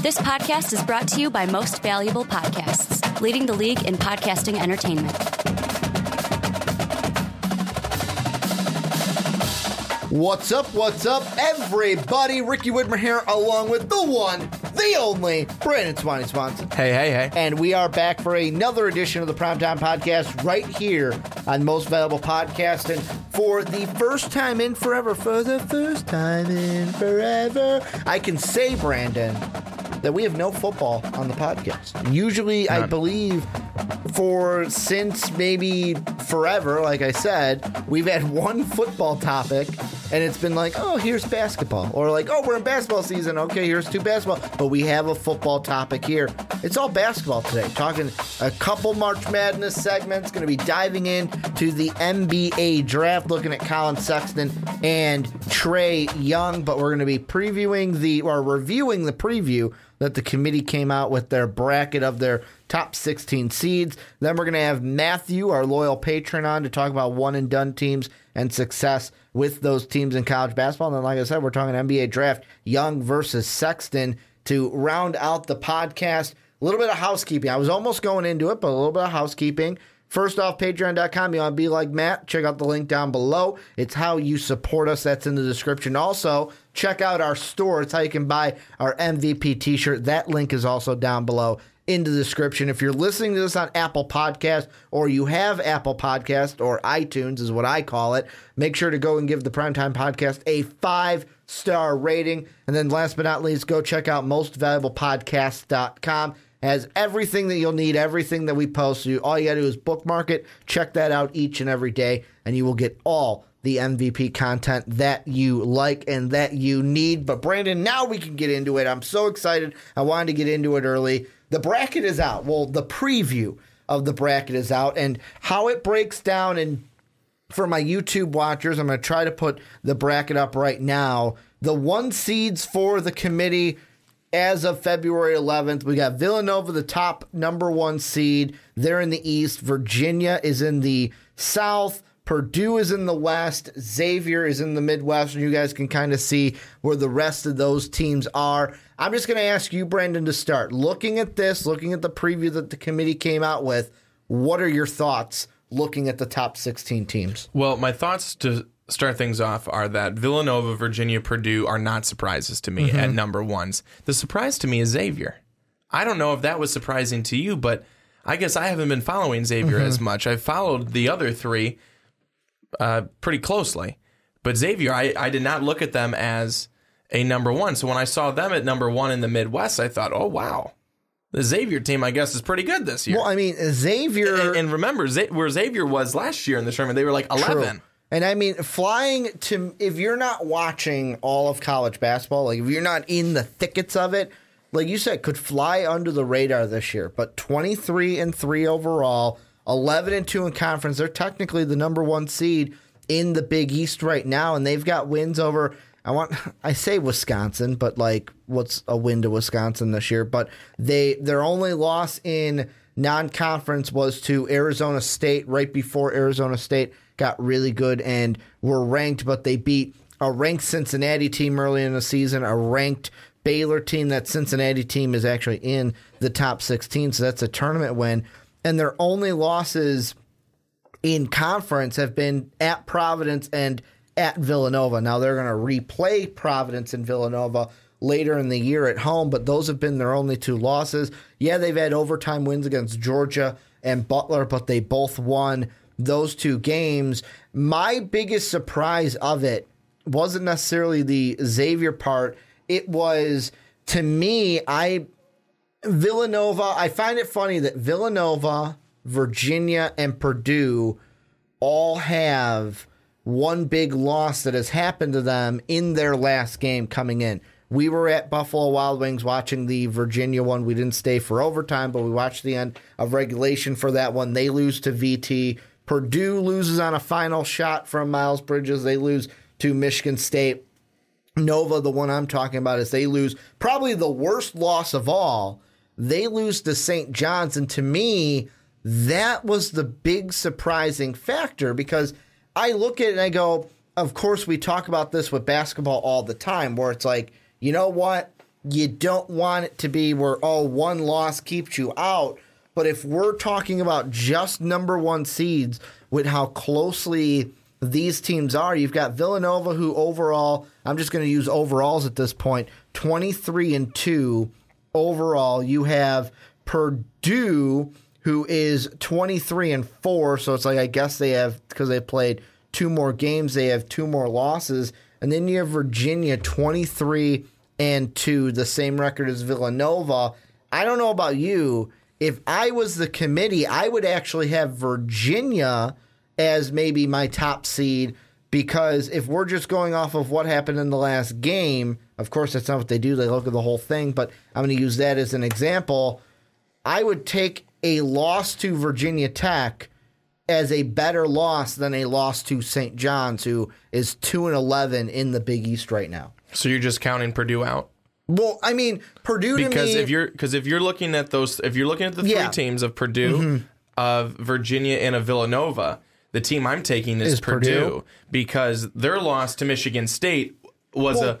This podcast is brought to you by Most Valuable Podcasts, leading the league in podcasting entertainment. What's up, everybody? Ricky Widmer here, along with the one, the only, Brandon Swanson. Hey, hey, hey. And we are back for another edition of the Primetime Podcast right here on Most Valuable Podcast. And for the first time in forever, I can say, Brandon, that we have no football on the podcast. Usually, none. I believe since maybe forever, like I said, we've had one football topic, and it's been like, oh, here's basketball. Or like, oh, we're in basketball season. Okay, here's two basketball. But we have a football topic here. It's all basketball today. Talking a couple March Madness segments. Going to be diving into the NBA draft, looking at Collin Sexton and Trey Young. But we're going to be reviewing the preview that the committee came out with their bracket of their top 16 seeds. Then we're going to have Matthew, our loyal patron, on to talk about one-and-done teams and success with those teams in college basketball. And then, like I said, we're talking NBA draft, Young versus Sexton, to round out the podcast. A little bit of housekeeping. I was almost going into it, but a little bit of housekeeping. First off, Patreon.com. You want to be like Matt? Check out the link down below. It's how you support us. That's in the description. Also, check out our store. It's how you can buy our MVP t-shirt. That link is also down below in the description. If you're listening to this on Apple Podcasts, or you have Apple Podcasts, or iTunes is what I call it, make sure to go and give the Primetime Podcast a 5-star rating. And then last but not least, go check out mostvaluablepodcast.com. It has everything that you'll need, everything that we post. All you got to do is bookmark it, check that out each and every day, and you will get all the MVP content that you like and that you need. But Brandon, now we can get into it. I'm so excited. I wanted to get into it early. The bracket is out. Well, the preview of the bracket is out, and how it breaks down. And for my YouTube watchers, I'm going to try to put the bracket up right now. The 1 seeds for the committee as of February 11th, we got Villanova, the top number 1 seed. They're in the East. Virginia is in the South. Purdue is in the West. Xavier is in the Midwest, and you guys can kind of see where the rest of those teams are. I'm just going to ask you, Brandon, to start. Looking at this, looking at the preview that the committee came out with, what are your thoughts looking at the top 16 teams? Well, my thoughts to start things off are that Villanova, Virginia, Purdue are not surprises to me at number 1s. The surprise to me is Xavier. I don't know if that was surprising to you, but I guess I haven't been following Xavier as much. I've followed the other three pretty closely. But Xavier, I did not look at them as a number 1. So when I saw them at number 1 in the Midwest, I thought, oh, wow. The Xavier team, I guess, is pretty good this year. Well, I mean, Xavier... And remember, where Xavier was last year in the tournament, they were like 11. True. And I mean, if you're not watching all of college basketball, like if you're not in the thickets of it, like you said, could fly under the radar this year. But 23-3 overall, 11-2 in conference. They're technically the number 1 seed in the Big East right now, and they've got wins over, I say Wisconsin, but like what's a win to Wisconsin this year? But their only loss in non-conference was to Arizona State right before Arizona State got really good and were ranked, but they beat a ranked Cincinnati team early in the season, a ranked Baylor team. That Cincinnati team is actually in the top 16, so that's a tournament win. And their only losses in conference have been at Providence and at Villanova. Now they're going to replay Providence and Villanova later in the year at home, but those have been their only 2 losses. Yeah, they've had overtime wins against Georgia and Butler, but they both won those 2 games. My biggest surprise of it wasn't necessarily the Xavier part. It was, to me, Villanova, I find it funny that Villanova, Virginia, and Purdue all have one big loss that has happened to them in their last game coming in. We were at Buffalo Wild Wings watching the Virginia one. We didn't stay for overtime, but we watched the end of regulation for that one. They lose to VT. Purdue loses on a final shot from Miles Bridges. They lose to Michigan State. Nova, the one I'm talking about, is they lose probably the worst loss of all. They lose to St. John's, and to me, that was the big surprising factor, because I look at it and I go, of course, we talk about this with basketball all the time, where it's like, you know what? You don't want it to be where, oh, one loss keeps you out. But if we're talking about just number one seeds with how closely these teams are, you've got Villanova, who overall, I'm just going to use overalls at this point, 23-2 overall. You have Purdue, who is 23-4. So it's like, I guess they have, because they played two more games, they have two more losses. And then you have Virginia, 23-2, the same record as Villanova. I don't know about you. If I was the committee, I would actually have Virginia as maybe my top seed, because if we're just going off of what happened in the last game, of course, that's not what they do. They look at the whole thing, but I'm going to use that as an example. I would take a loss to Virginia Tech as a better loss than a loss to St. John's, who is 2-11 in the Big East right now. So you're just counting Purdue out? Well, I mean, Purdue to me, because if you're looking at those, if you're looking at the three teams of Purdue, of Virginia, and of Villanova, the team I'm taking is Purdue, because their loss to Michigan State it wasn't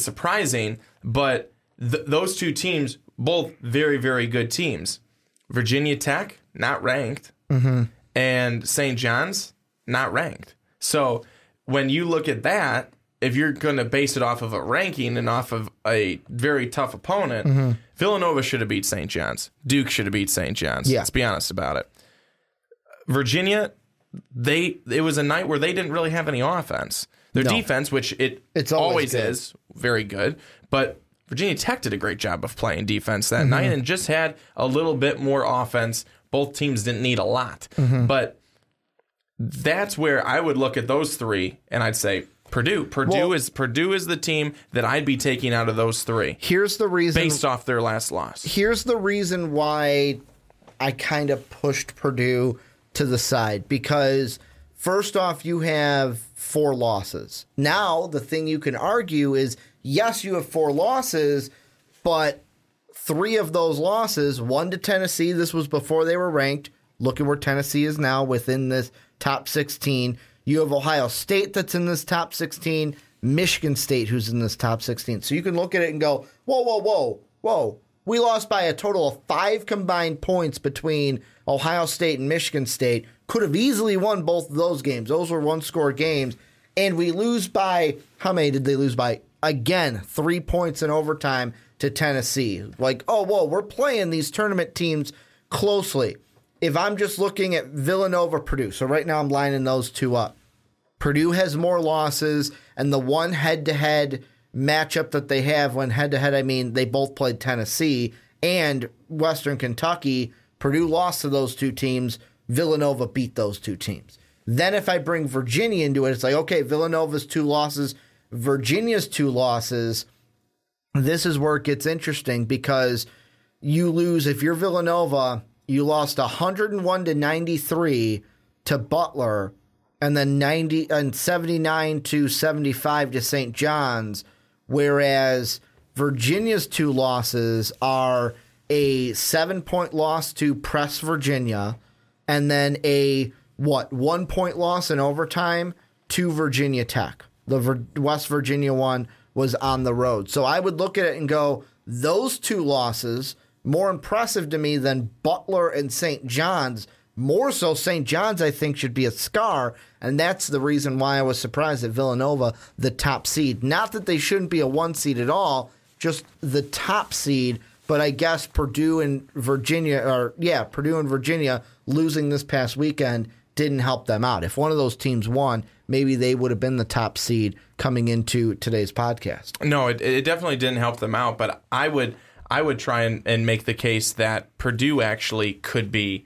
surprising, but those two teams, both very, very good teams. Virginia Tech, not ranked, and St. John's, not ranked. So when you look at that, if you're going to base it off of a ranking and off of a very tough opponent, Villanova should have beat St. John's. Duke should have beat St. John's. Yeah. Let's be honest about it. Virginia, it was a night where they didn't really have any offense. Their defense, which it's always is, very good, but Virginia Tech did a great job of playing defense that night and just had a little bit more offense. Both teams didn't need a lot, but that's where I would look at those three, and I'd say Purdue. Purdue is the team that I'd be taking out of those three. Here's the reason, based off their last loss. Here's the reason why I kind of pushed Purdue to the side, because first off, you have four losses. Now, the thing you can argue is, yes, you have four losses, but three of those losses, one to Tennessee, this was before they were ranked. Look at where Tennessee is now within this top 16. You have Ohio State that's in this top 16, Michigan State who's in this top 16. So you can look at it and go, whoa. We lost by a total of 5 combined points between Ohio State and Michigan State. Could have easily won both of those games. Those were one-score games. And we lose by, how many did they lose by? Again, 3 points in overtime to Tennessee. Like, we're playing these tournament teams closely. If I'm just looking at Villanova, Purdue, so right now I'm lining those two up. Purdue has more losses, and the one head-to-head matchup that they have, when head-to-head, I mean they both played Tennessee and Western Kentucky. Purdue lost to those two teams. Villanova beat those two teams. Then if I bring Virginia into it, it's like, okay, Villanova's 2 losses, Virginia's 2 losses. This is where it gets interesting, because you lose, if you're Villanova, you lost 101-93 to Butler, and then 79-75 to St. John's, whereas Virginia's 2 losses are a 7-point loss to Press Virginia, and then a 1-point loss in overtime to Virginia Tech. The West Virginia one was on the road, so I would look at it and go, those 2 losses more impressive to me than Butler and St. John's. More so, St. John's, I think, should be a scar, and that's the reason why I was surprised at Villanova, the top seed. Not that they shouldn't be a 1 seed at all, just the top seed, but I guess Purdue and Virginia losing this past weekend didn't help them out. If one of those teams won, maybe they would have been the top seed coming into today's podcast. No, it definitely didn't help them out, but I would try and make the case that Purdue actually could be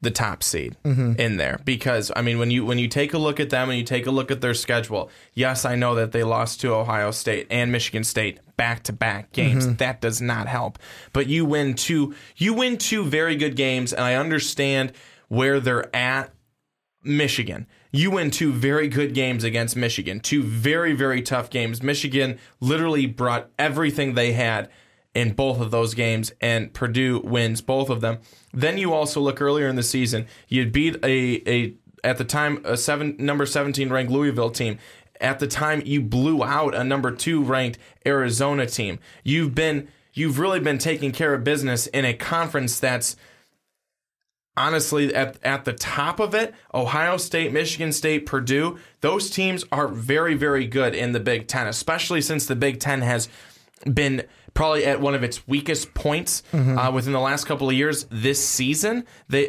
the top seed in there, because, I mean, when you take a look at them and you take a look at their schedule, yes, I know that they lost to Ohio State and Michigan State back-to-back games. That does not help. But you win two very good games, and I understand where they're at. Michigan. You win 2 very good games against Michigan, 2 very, very tough games. Michigan literally brought everything they had in both of those games, and Purdue wins both of them. Then you also look earlier in the season, you beat at the time, number 17 ranked Louisville team At the time, you blew out a number 2 ranked Arizona team. You've really been taking care of business in a conference that's honestly at the top of it. Ohio State, Michigan State, Purdue, those teams are very, very good in the Big Ten, especially since the Big Ten has been probably at one of its weakest points within the last couple of years. This season, they've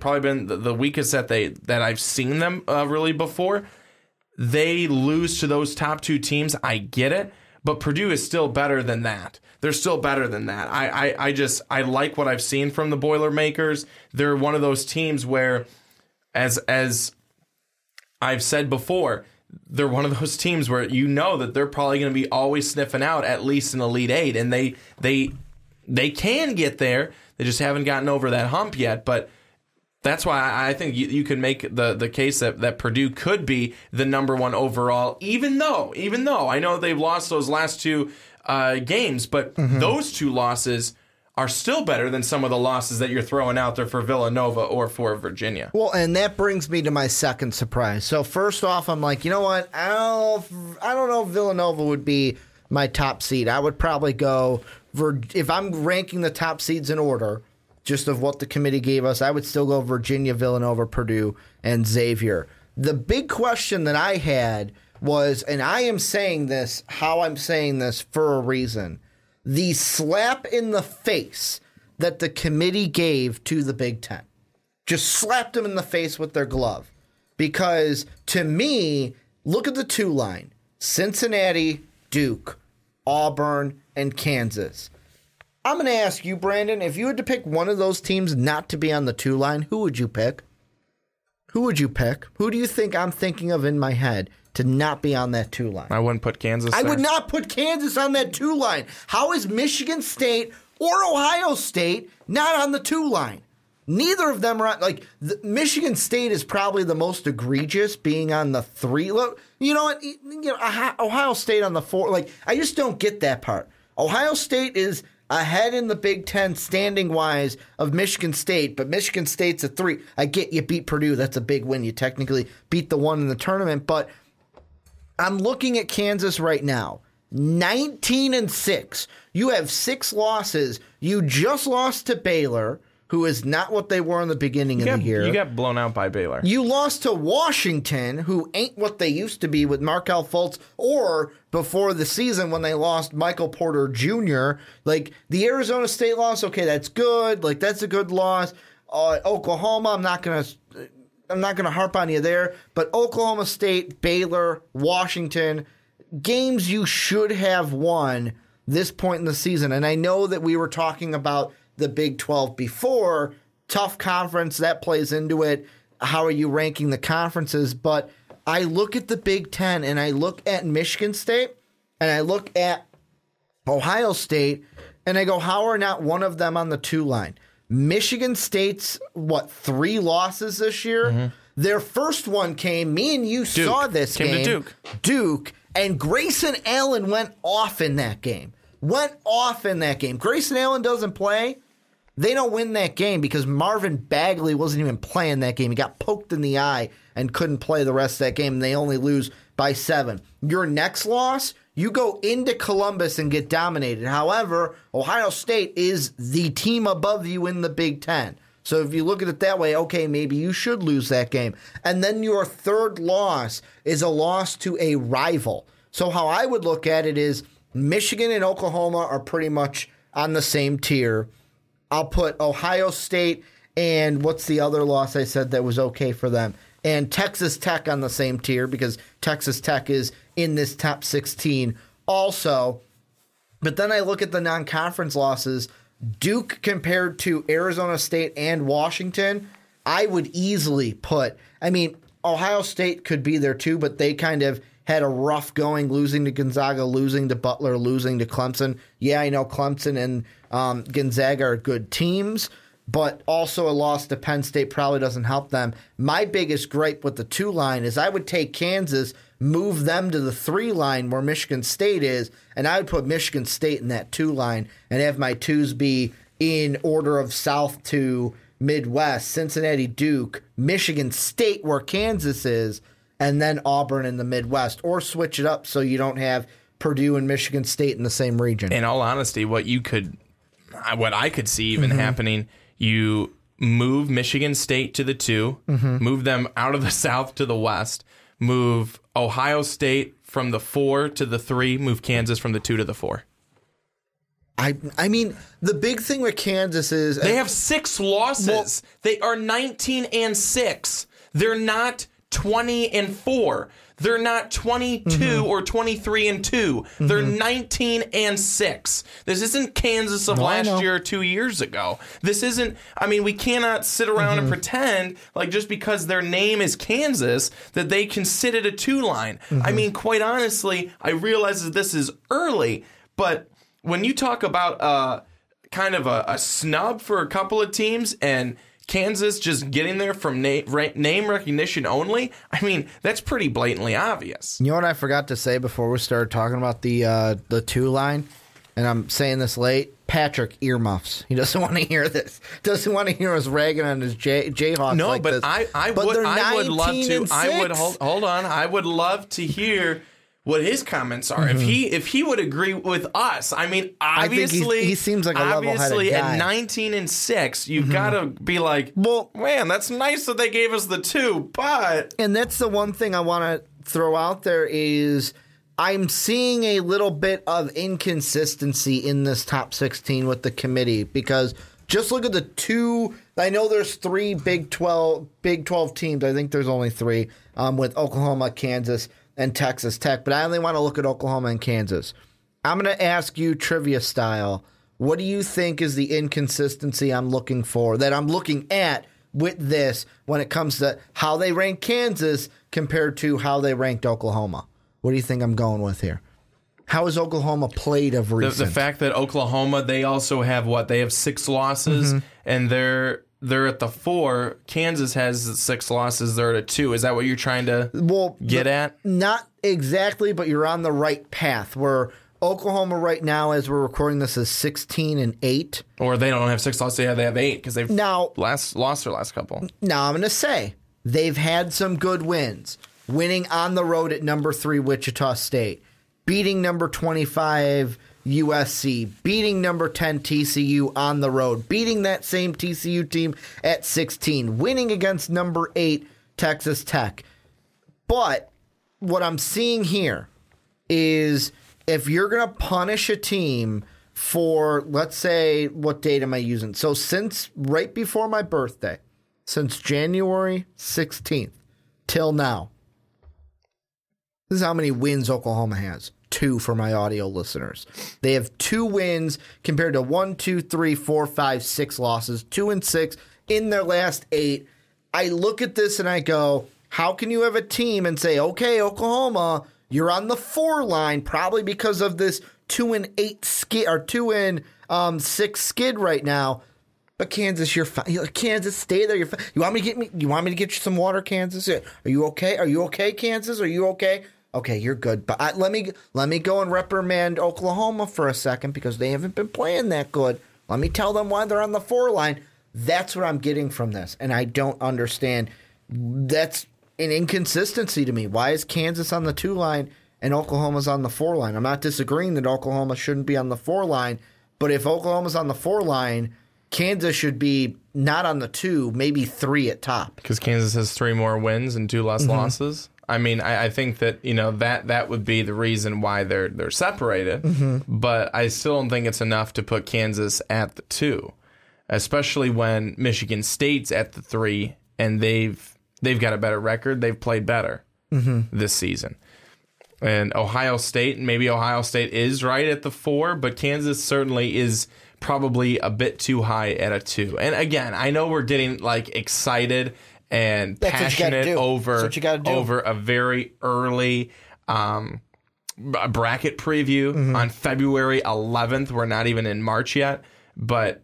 probably been the weakest that I've seen them really before. They lose to those top 2 teams. I get it, but Purdue is still better than that. They're still better than that. I like what I've seen from the Boilermakers. They're one of those teams where, as I've said before, they're one of those teams where you know that they're probably going to be always sniffing out at least an Elite Eight, and they can get there. They just haven't gotten over that hump yet, but that's why I think you can make the case that Purdue could be the number 1 overall, even though I know they've lost those last 2 games, but those 2 losses are still better than some of the losses that you're throwing out there for Villanova or for Virginia. Well, and that brings me to my second surprise. So first off, I'm like, you know what? I don't know if Villanova would be my top seed. I would probably go, if I'm ranking the top seeds in order, just of what the committee gave us, I would still go Virginia, Villanova, Purdue, and Xavier. The big question that I had was, and I am saying this, how I'm saying this for a reason, the slap in the face that the committee gave to the Big Ten. Just slapped them in the face with their glove. Because to me, look at the 2 line. Cincinnati, Duke, Auburn, and Kansas. I'm going to ask you, Brandon, if you had to pick one of those teams not to be on the 2 line, who would you pick? Who would you pick? Who do you think I'm thinking of in my head to not be on that 2 line? I wouldn't put Kansas there. I would not put Kansas on that 2 line. How is Michigan State or Ohio State not on the 2 line? Neither of them are on. Like, Michigan State is probably the most egregious, being on the 3. You know what? Ohio State on the 4. Like, I just don't get that part. Ohio State is ahead in the Big Ten standing-wise of Michigan State, but Michigan State's a 3. I get you beat Purdue. That's a big win. You technically beat the 1 in the tournament, but I'm looking at Kansas right now. 19-6. You have 6 losses. You just lost to Baylor, who is not what they were in the beginning of the year. You got blown out by Baylor. You lost to Washington, who ain't what they used to be with Markelle Fultz, or before the season when they lost Michael Porter Jr. Like, the Arizona State loss, okay, that's good. Like, that's a good loss. Oklahoma, I'm not gonna harp on you there, but Oklahoma State, Baylor, Washington, games you should have won this point in the season. And I know that we were talking about the Big 12 before, tough conference, that plays into it. How are you ranking the conferences? But I look at the Big 10 and I look at Michigan State and I look at Ohio State and I go, how are not one of them on the 2 line? Michigan State's, 3 losses this year? Their first one came, me and you saw this game. Came to Duke, and Grayson Allen went off in that game. Grayson Allen doesn't play. They don't win that game because Marvin Bagley wasn't even playing that game. He got poked in the eye and couldn't play the rest of that game, and they only lose by 7. Your next loss, you go into Columbus and get dominated. However, Ohio State is the team above you in the Big Ten. So if you look at it that way, okay, maybe you should lose that game. And then your third loss is a loss to a rival. So how I would look at it is Michigan and Oklahoma are pretty much on the same tier. I'll put Ohio State and what's the other loss I said that was okay for them? And Texas Tech on the same tier because Texas Tech is in this top 16 also. But then I look at the non-conference losses. Duke compared to Arizona State and Washington, I would easily put, Ohio State could be there too, but they kind of had a rough going, losing to Gonzaga, losing to Butler, losing to Clemson. Yeah, I know Clemson and Gonzaga are good teams, but also a loss to Penn State probably doesn't help them. My biggest gripe with the 2 line is I would take Kansas, move them to the 3 line where Michigan State is, and I would put Michigan State in that 2 line and have my 2s be in order of South to Midwest, Cincinnati, Duke, Michigan State where Kansas is, and then Auburn in the Midwest, or switch it up so you don't have Purdue and Michigan State in the same region. In all honesty, what I could see even happening, you move Michigan State to the 2, move them out of the South to the West, move Ohio State from the 4 to the 3, move Kansas from the 2 to the 4. I mean, the big thing with Kansas is they have 6 losses. Well, they are 19-6. They're not 20-4. They're not 22 or 23-2. They're 19-6. This isn't Kansas of last year or 2 years ago. This isn't, I mean, we cannot sit around and pretend like just because their name is Kansas that they consider it a 2 line. I mean, quite honestly, I realize that this is early, but when you talk about kind of a snub for a couple of teams and Kansas just getting there from name recognition only, I mean, that's pretty blatantly obvious. You know what I forgot to say before we started talking about the 2 line? And I'm saying this late. Patrick, earmuffs. He doesn't want to hear this. Doesn't want to hear us ragging on his Jayhawks like this. No, but I would love to. I would hold on. I would love to hear what his comments are. If he would agree with us, I mean, obviously, I think he seems like a level-headed guy. At 19-6, you've got to be like, well, man, that's nice that they gave us the 2, but. And that's the one thing I want to throw out there is I'm seeing a little bit of inconsistency in this top 16 with the committee, because just look at the 2. I know there's 3 Big 12 teams. I think there's only 3 with Oklahoma, Kansas, and Texas Tech, but I only want to look at Oklahoma and Kansas. I'm going to ask you trivia style. What do you think is the inconsistency I'm looking at with this when it comes to how they rank Kansas compared to how they ranked Oklahoma? What do you think I'm going with here? How has Oklahoma played of recent? The fact that Oklahoma, they also have what? They have 6 losses, and they're at the 4. Kansas has 6 losses. They're at a 2. Is that what you're trying to get at? Not exactly, but you're on the right path. Where Oklahoma right now, as we're recording this, is 16-8. Or they don't have 6 losses. Yeah, they have 8 because they've lost their last couple. Now I'm going to say they've had some good wins. Winning on the road at number 3 Wichita State, beating number 25 USC, beating number 10 TCU on the road, beating that same TCU team at 16, winning against number 8 Texas Tech. But what I'm seeing here is if you're going to punish a team for, let's say, what date am I using? So since right before my birthday, since January 16th till now, this is how many wins Oklahoma has. 2 for my audio listeners. They have 2 wins compared to 1, 2, 3, 4, 5, 6 losses, 2-6 in their last 8. I look at this and I go, how can you have a team and say, okay, Oklahoma, you're on the 4 line, probably because of this 2-8 skid or 2-6 skid right now. But Kansas, you're fine. Kansas, stay there. You're fine. You want me to get you some water, Kansas? Are you okay? Are you okay, Kansas? Are you okay? Okay, you're good, but let me go and reprimand Oklahoma for a second because they haven't been playing that good. Let me tell them why they're on the 4 line. That's what I'm getting from this, and I don't understand. That's an inconsistency to me. Why is Kansas on the 2 line and Oklahoma's on the 4 line? I'm not disagreeing that Oklahoma shouldn't be on the 4 line, but if Oklahoma's on the 4 line, Kansas should be not on the 2, maybe 3 at top. Because Kansas has 3 more wins and 2 less losses. I mean, I think that, you know, that would be the reason why they're separated, but I still don't think it's enough to put Kansas at the 2, especially when Michigan State's at the 3 and they've got a better record. They've played better this season. And Ohio State, maybe Ohio State is right at the 4, but Kansas certainly is probably a bit too high at a 2. And again, I know we're getting like excited and passionate over a very early bracket preview on February 11th. We're not even in March yet, but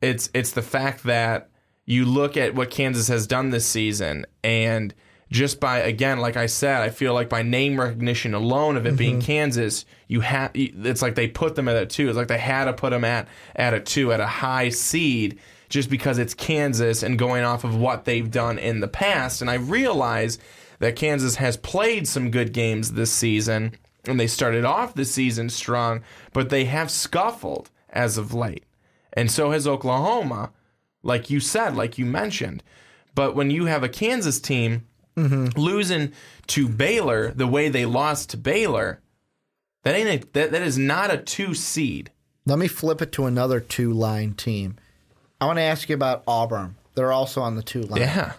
it's the fact that you look at what Kansas has done this season, and just by, again, like I said, I feel like by name recognition alone of it being Kansas, it's like they put them at a 2. It's like they had to put them at a 2, at a high seed, just because it's Kansas and going off of what they've done in the past. And I realize that Kansas has played some good games this season, and they started off the season strong, but they have scuffled as of late. And so has Oklahoma, like you said, like you mentioned. But when you have a Kansas team losing to Baylor the way they lost to Baylor, that ain't that is not a 2 seed. Let me flip it to another 2 line team. I want to ask you about Auburn. They're also on the 2 line. Yeah.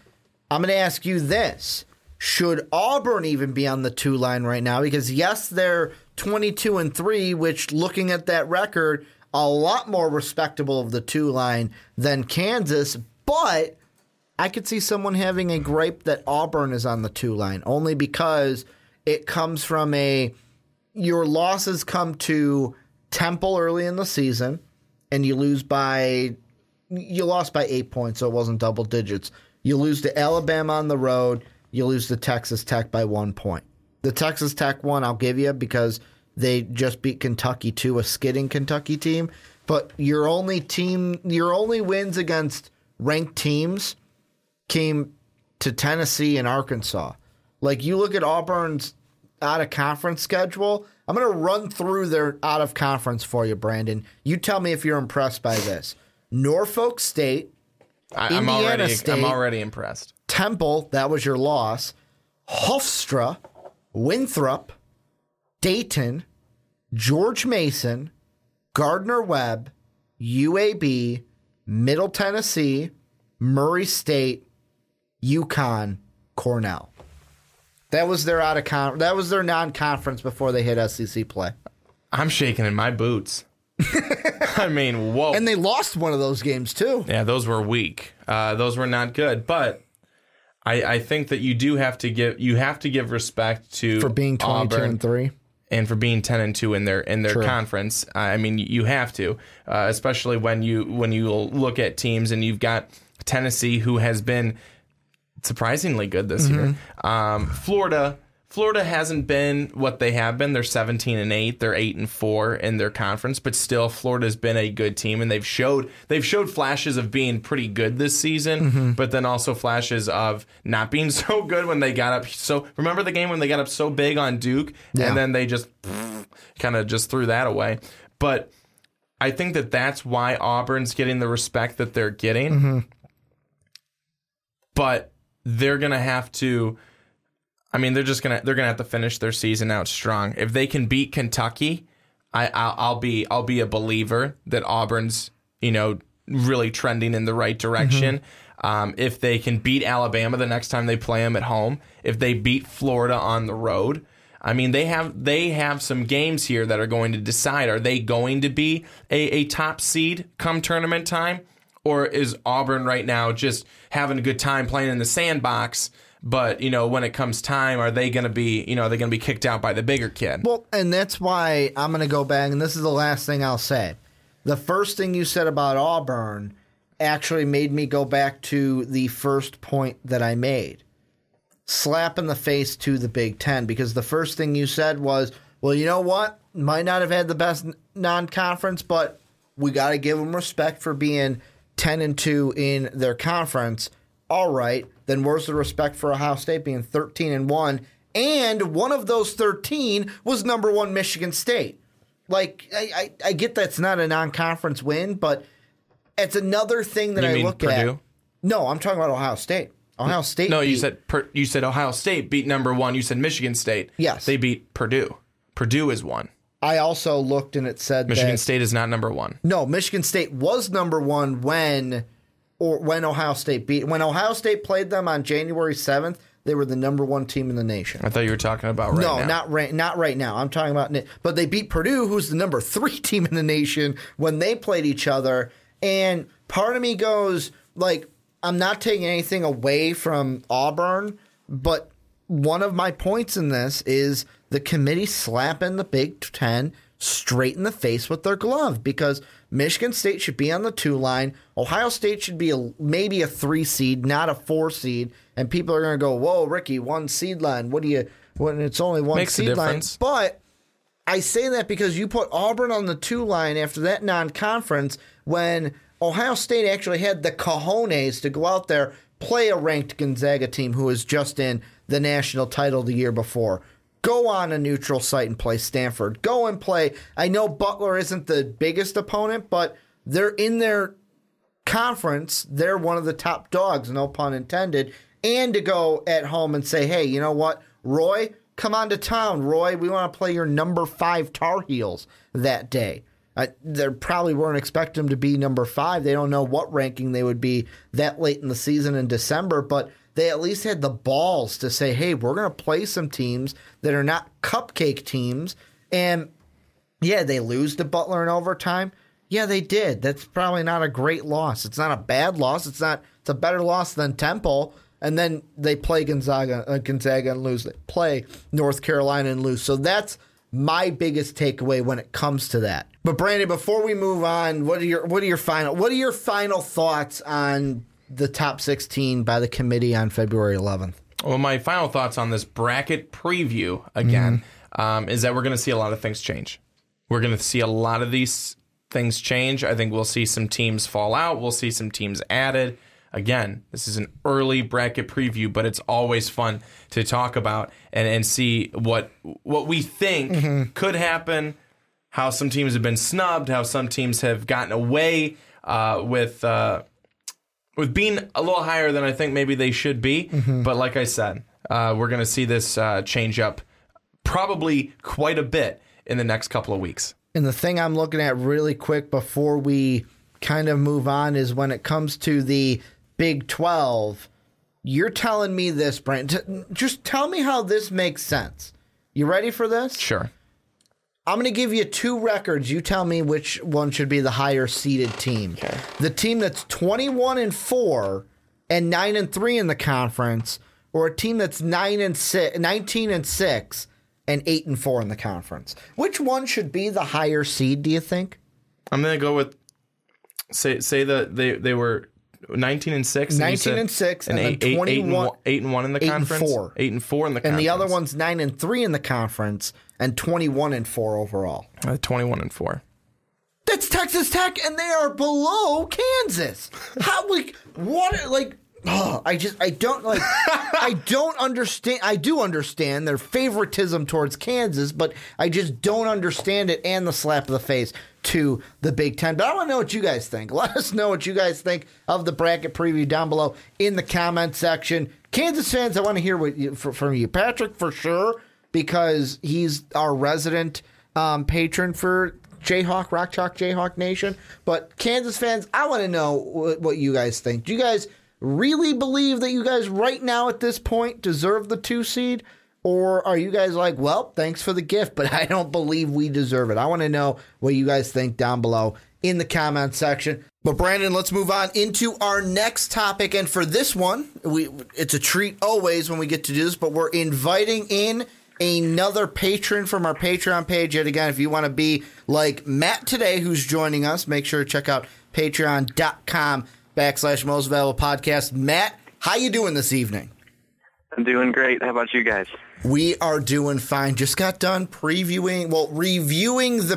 I'm going to ask you this. Should Auburn even be on the 2 line right now? Because, yes, they're 22-3, which, looking at that record, a lot more respectable of the 2 line than Kansas. But I could see someone having a gripe that Auburn is on the 2 line, only because it comes from your losses come to Temple early in the season, and you lost by 8 points, so it wasn't double digits. You lose to Alabama on the road. You lose to Texas Tech by 1 point. The Texas Tech one I'll give you because they just beat Kentucky to a skidding Kentucky team. But your only wins against ranked teams came to Tennessee and Arkansas. Like, you look at Auburn's out-of-conference schedule. I'm going to run through their out-of-conference for you, Brandon. You tell me if you're impressed by this. Norfolk State, Indiana State. I'm already impressed. Temple, that was your loss. Hofstra, Winthrop, Dayton, George Mason, Gardner-Webb, UAB, Middle Tennessee, Murray State, UConn, Cornell. That was their that was their non-conference before they hit SEC play. I'm shaking in my boots. I mean, whoa. And they lost one of those games, too. Yeah, those were weak. Those were not good. But I think that you do have to give respect to for being 22-3 and for being 10-2 in their True. Conference. I mean, you have to, especially when you look at teams and you've got Tennessee, who has been surprisingly good this year. Florida hasn't been what they have been. They're 17-8. They're 8-4 in their conference, but still, Florida's been a good team, and they've showed flashes of being pretty good this season, but then also flashes of not being so good when they got up. So remember the game when they got up so big on Duke, and then they just kind of just threw that away. But I think that that's why Auburn's getting the respect that they're getting. But they're gonna have to. I mean, they're gonna have to finish their season out strong. If they can beat Kentucky, I'll be a believer that Auburn's, really trending in the right direction. If they can beat Alabama the next time they play them at home, if they beat Florida on the road, I mean, they have some games here that are going to decide, are they going to be a top seed come tournament time, or is Auburn right now just having a good time playing in the sandbox? But, when it comes time, are they going to be, kicked out by the bigger kid? Well, and that's why I'm going to go back, and this is the last thing I'll say. The first thing you said about Auburn actually made me go back to the first point that I made. Slap in the face to the Big Ten, because the first thing you said was, well, you know what? Might not have had the best non-conference, but we got to give them respect for being 10-2 in their conference. All right, then where's the respect for Ohio State being 13-1? And one of those 13 was number one Michigan State. Like, I get that's not a non-conference win, but it's another thing that I look Purdue? At. No, I'm talking about Ohio State. Ohio State. No, you said Ohio State beat number one. You said Michigan State. Yes, they beat Purdue. Purdue is one. I also looked and it said Michigan State is not number one. No, Michigan State was number one when Ohio State played them on January 7th, they were the number one team in the nation. I thought you were talking about right now. No, not right now. I'm talking about – but they beat Purdue, who's the number 3 team in the nation, when they played each other. And part of me goes, like, I'm not taking anything away from Auburn, but one of my points in this is the committee slapping the Big Ten straight in the face with their glove, because – Michigan State should be on the 2 line. Ohio State should be maybe a 3 seed, not a 4 seed. And people are going to go, "Whoa, Ricky, 1 seed line. What do you? When it's only 1 seed line." But I say that because you put Auburn on the 2 line after that non-conference when Ohio State actually had the cojones to go out there, play a ranked Gonzaga team who was just in the national title the year before. Go on a neutral site and play Stanford. Go and play. I know Butler isn't the biggest opponent, but they're in their conference. They're one of the top dogs, no pun intended. And to go at home and say, hey, you know what, Roy, come on to town, Roy. We want to play your number 5 Tar Heels that day. They probably weren't expecting them to be number 5. They don't know what ranking they would be that late in the season in December, but they at least had the balls to say, hey, we're going to play some teams that are not cupcake teams. And, yeah, they lose to Butler in overtime. Yeah, they did. That's probably not a great loss. It's not a bad loss. It's a better loss than Temple. And then they play Gonzaga and lose. They play North Carolina and lose. So that's my biggest takeaway when it comes to that. But, Brandon, before we move on, what are your final thoughts on the top 16 by the committee on February 11th? Well, my final thoughts on this bracket preview, again, is that we're going to see a lot of things change. We're going to see a lot of these things change. I think we'll see some teams fall out. We'll see some teams added. Again, this is an early bracket preview, but it's always fun to talk about and see what we think could happen, how some teams have been snubbed, how some teams have gotten away with being a little higher than I think maybe they should be. But like I said, we're going to see this change up probably quite a bit in the next couple of weeks. And the thing I'm looking at really quick before we kind of move on is when it comes to the Big 12, you're telling me this, Brandon. Just tell me how this makes sense. You ready for this? Sure. I'm going to give you 2 records. You tell me which one should be the higher seeded team. Okay. The team that's 21-4 and 9-3 in the conference, or a team that's 19-6 and 8-4 in the conference. Which one should be the higher seed, do you think? I'm going to go with say that they were 19-6. 19-6 and then 21 8-1 in the conference. 8-4 in the conference. And the other one's 9-3 in the conference. And 21-4 overall. 21-4. That's Texas Tech, and they are below Kansas. How I don't understand. I do understand their favoritism towards Kansas, but I just don't understand it, and the slap of the face to the Big Ten. But I want to know what you guys think. Let us know what you guys think of the bracket preview down below in the comment section. Kansas fans, I want to hear from you. Patrick, for sure, because he's our resident patron for Jayhawk, Rock Chalk Jayhawk Nation. But Kansas fans, I want to know what you guys think. Do you guys really believe that you guys right now at this point deserve the 2 seed? Or are you guys like, well, thanks for the gift, but I don't believe we deserve it? I want to know what you guys think down below in the comment section. But Brandon, let's move on into our next topic. And for this one, it's a treat always when we get to do this, but we're inviting in another patron from our Patreon page. Yet again, if you want to be like Matt today, who's joining us, make sure to check out patreon.com/Most Valuable Podcast. Matt, how you doing this evening? I'm doing great. How about you guys? We are doing fine. Just got done reviewing the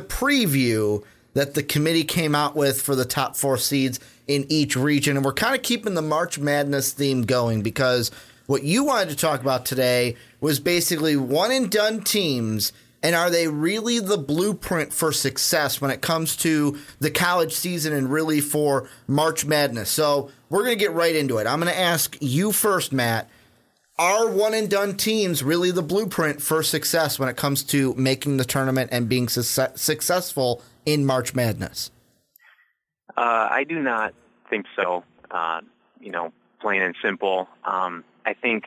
preview that the committee came out with for the top 4 seeds in each region. And we're kind of keeping the March Madness theme going, because what you wanted to talk about today was basically one-and-done teams, and are they really the blueprint for success when it comes to the college season and really for March Madness? So we're going to get right into it. I'm going to ask you first, Matt. Are one-and-done teams really the blueprint for success when it comes to making the tournament and being successful in March Madness? I do not think so, plain and simple. I think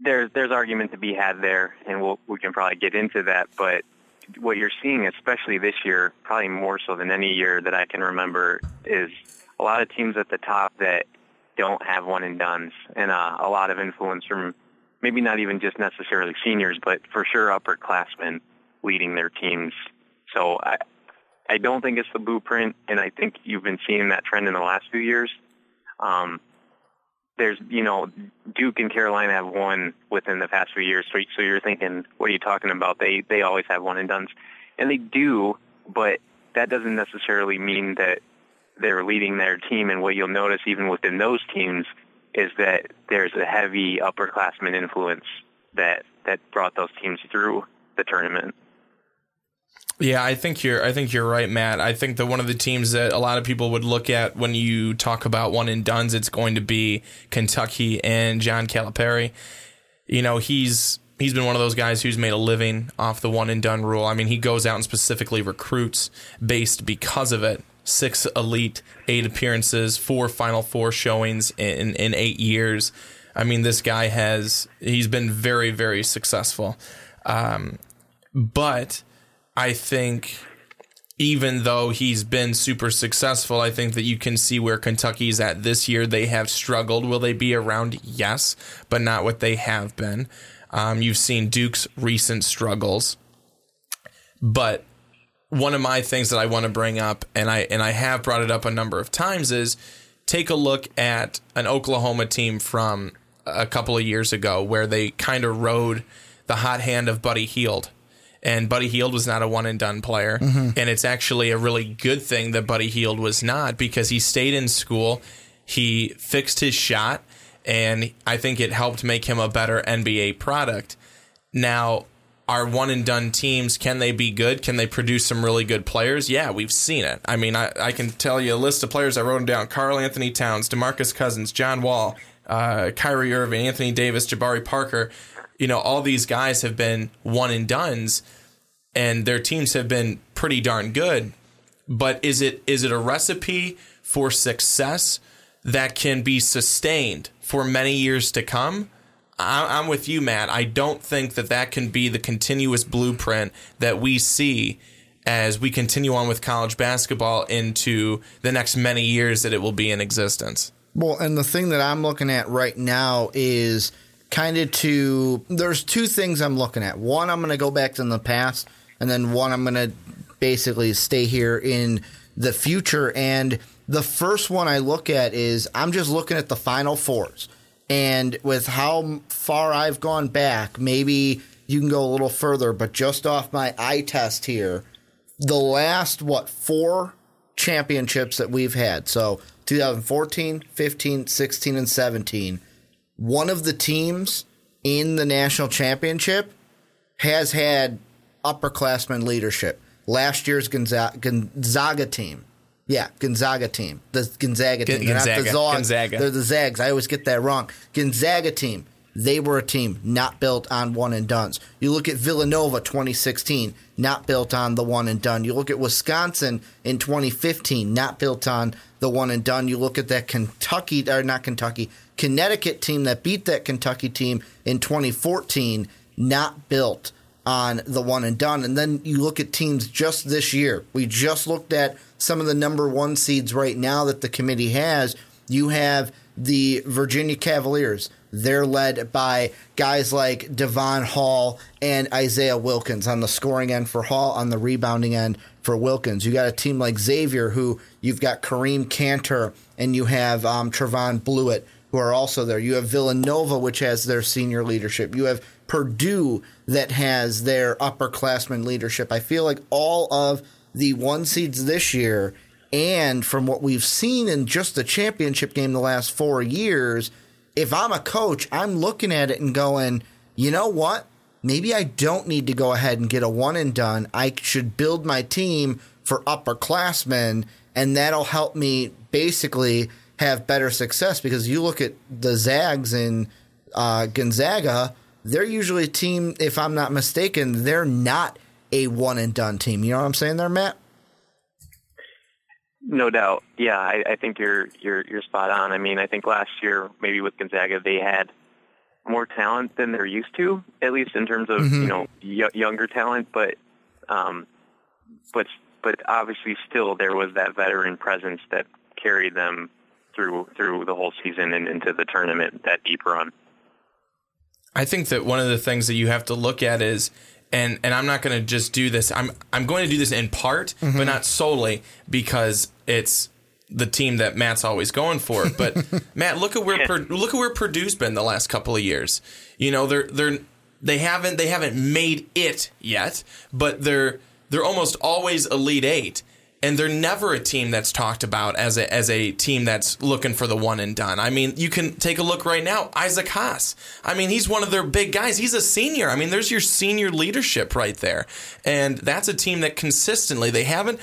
there's argument to be had there, and we can probably get into that. But what you're seeing, especially this year, probably more so than any year that I can remember, is a lot of teams at the top that don't have one and dones, and a lot of influence from maybe not even just necessarily seniors, but for sure upperclassmen leading their teams. So I don't think it's the blueprint, and I think you've been seeing that trend in the last few years. There's, Duke and Carolina have won within the past few years. So you're thinking, what are you talking about? They always have one and dones. And they do, but that doesn't necessarily mean that they're leading their team. And what you'll notice even within those teams is that there's a heavy upperclassman influence that brought those teams through the tournament. Yeah, I think you're right, Matt. I think that one of the teams that a lot of people would look at when you talk about one and dones, it's going to be Kentucky and John Calipari. You know, he's been one of those guys who's made a living off the one and done rule. I mean, he goes out and specifically recruits based because of it. 6 elite, 8 appearances, 4 Final Four showings in 8 years. I mean, this guy he's been very, very successful. But I think even though he's been super successful, I think that you can see where Kentucky's at this year. They have struggled. Will they be around? Yes, but not what they have been. You've seen Duke's recent struggles. But one of my things that I want to bring up, and I have brought it up a number of times, is take a look at an Oklahoma team from a couple of years ago where they kind of rode the hot hand of Buddy Hield. And Buddy Hield was not a one-and-done player, and it's actually a really good thing that Buddy Hield was not, because he stayed in school, he fixed his shot, and I think it helped make him a better NBA product. Now, our one-and-done teams, can they be good? Can they produce some really good players? Yeah, we've seen it. I mean, I can tell you a list of players I wrote down. Karl Anthony Towns, DeMarcus Cousins, John Wall, Kyrie Irving, Anthony Davis, Jabari Parker. You know, all these guys have been one-and-dones, and their teams have been pretty darn good. But is it a recipe for success that can be sustained for many years to come? I'm with you, Matt. I don't think that can be the continuous blueprint that we see as we continue on with college basketball into the next many years that it will be in existence. Well, and the thing that I'm looking at right now is kind of there's two things I'm looking at. One, I'm going to go back in the past, and then one, I'm going to basically stay here in the future. And the first one I look at is I'm just looking at the Final Fours. And with how far I've gone back, maybe you can go a little further, but just off my eye test here, the last, 4 championships that we've had, so 2014, 15, 16, and 17, one of the teams in the national championship has had upperclassmen leadership. Last year's Gonzaga team. Yeah, Gonzaga team. The Gonzaga team. They're not the Zogs. Gonzaga. They're the Zags. I always get that wrong. Gonzaga team. They were a team not built on one and dones. You look at Villanova 2016, not built on the one and done. You look at Wisconsin in 2015, not built on the one and done. You look at that Connecticut team that beat that Kentucky team in 2014, not built on the one and done. And then you look at teams just this year. We just looked at some of the number one seeds right now that the committee has. You have the Virginia Cavaliers. They're led by guys like Devon Hall and Isaiah Wilkins on the scoring end for Hall, on the rebounding end for Wilkins. You got a team like Xavier, who you've got Kareem Cantor and you have Trevon Blewett, who are also there. You have Villanova, which has their senior leadership. You have Purdue that has their upperclassmen leadership. I feel like all of the one seeds this year, and from what we've seen in just the championship game the last 4 years, if I'm a coach, I'm looking at it and going, you know what? Maybe I don't need to go ahead and get a one and done. I should build my team for upperclassmen, and that'll help me basically have better success. Because you look at the Zags in Gonzaga, they're usually a team, if I'm not mistaken, they're not a one and done team. You know what I'm saying there, Matt? No doubt. Yeah, I think you're spot on. I mean, I think last year maybe with Gonzaga they had more talent than they're used to, at least in terms of younger talent. But obviously still there was that veteran presence that carried them through the whole season and into the tournament, that deep run. I think that one of the things that you have to look at is, and I'm not going to just do this. I'm going to do this in part, but not solely, because it's the team that Matt's always going for. But Matt, look at where Purdue's been the last couple of years. You know, they haven't made it yet, but they're almost always Elite Eight. And they're never a team that's talked about as a team that's looking for the one and done. I mean, you can take a look right now. Isaac Haas. I mean, he's one of their big guys. He's a senior. I mean, there's your senior leadership right there. And that's a team that consistently they haven't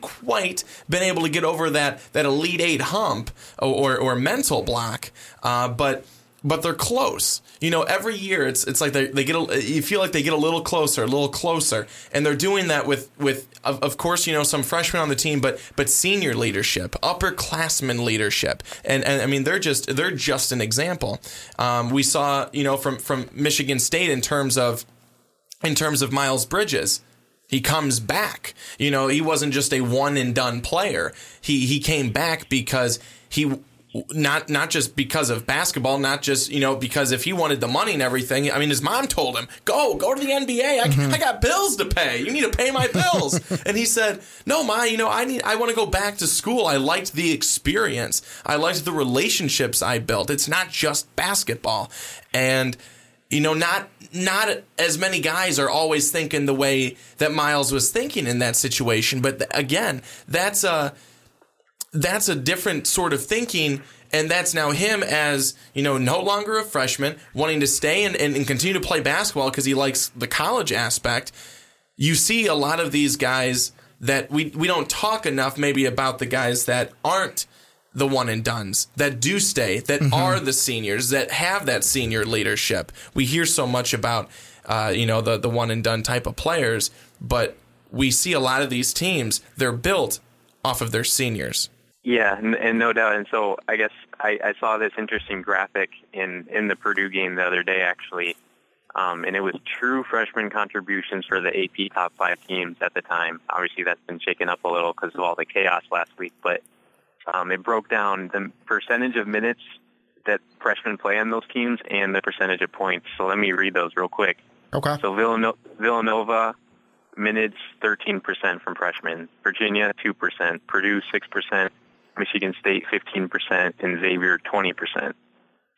quite been able to get over that Elite Eight hump or mental block. But they're close. You know, every year it's like you feel like they get a little closer, and they're doing that with, of course, you know, some freshmen on the team, but senior leadership, upperclassmen leadership, and I mean they're just an example. We saw, you know, from Michigan State in terms of Miles Bridges. He comes back. You know, he wasn't just a one and done player. He came back because he. Not just because of basketball, not just, you know, because if he wanted the money and everything. I mean, his mom told him, go to the NBA. I got bills to pay. You need to pay my bills. And he said, no, Ma, you know, I want to go back to school. I liked the experience. I liked the relationships I built. It's not just basketball. And, you know, not as many guys are always thinking the way that Miles was thinking in that situation. But again, that's a different sort of thinking, and that's now him as, you know, no longer a freshman, wanting to stay and continue to play basketball because he likes the college aspect. You see a lot of these guys that we don't talk enough maybe about, the guys that aren't the one and dones, that do stay, that are the seniors, that have that senior leadership. We hear so much about, you know, the one and done type of players, but we see a lot of these teams, they're built off of their seniors. Yeah, and no doubt. And so I guess I saw this interesting graphic in the Purdue game the other day, actually, and it was true freshman contributions for the AP top 5 teams at the time. Obviously, that's been shaken up a little because of all the chaos last week, but it broke down the percentage of minutes that freshmen play on those teams and the percentage of points. So let me read those real quick. Okay. So Villanova minutes, 13% from freshmen. Virginia, 2%. Purdue, 6%. Michigan State 15% and Xavier 20%.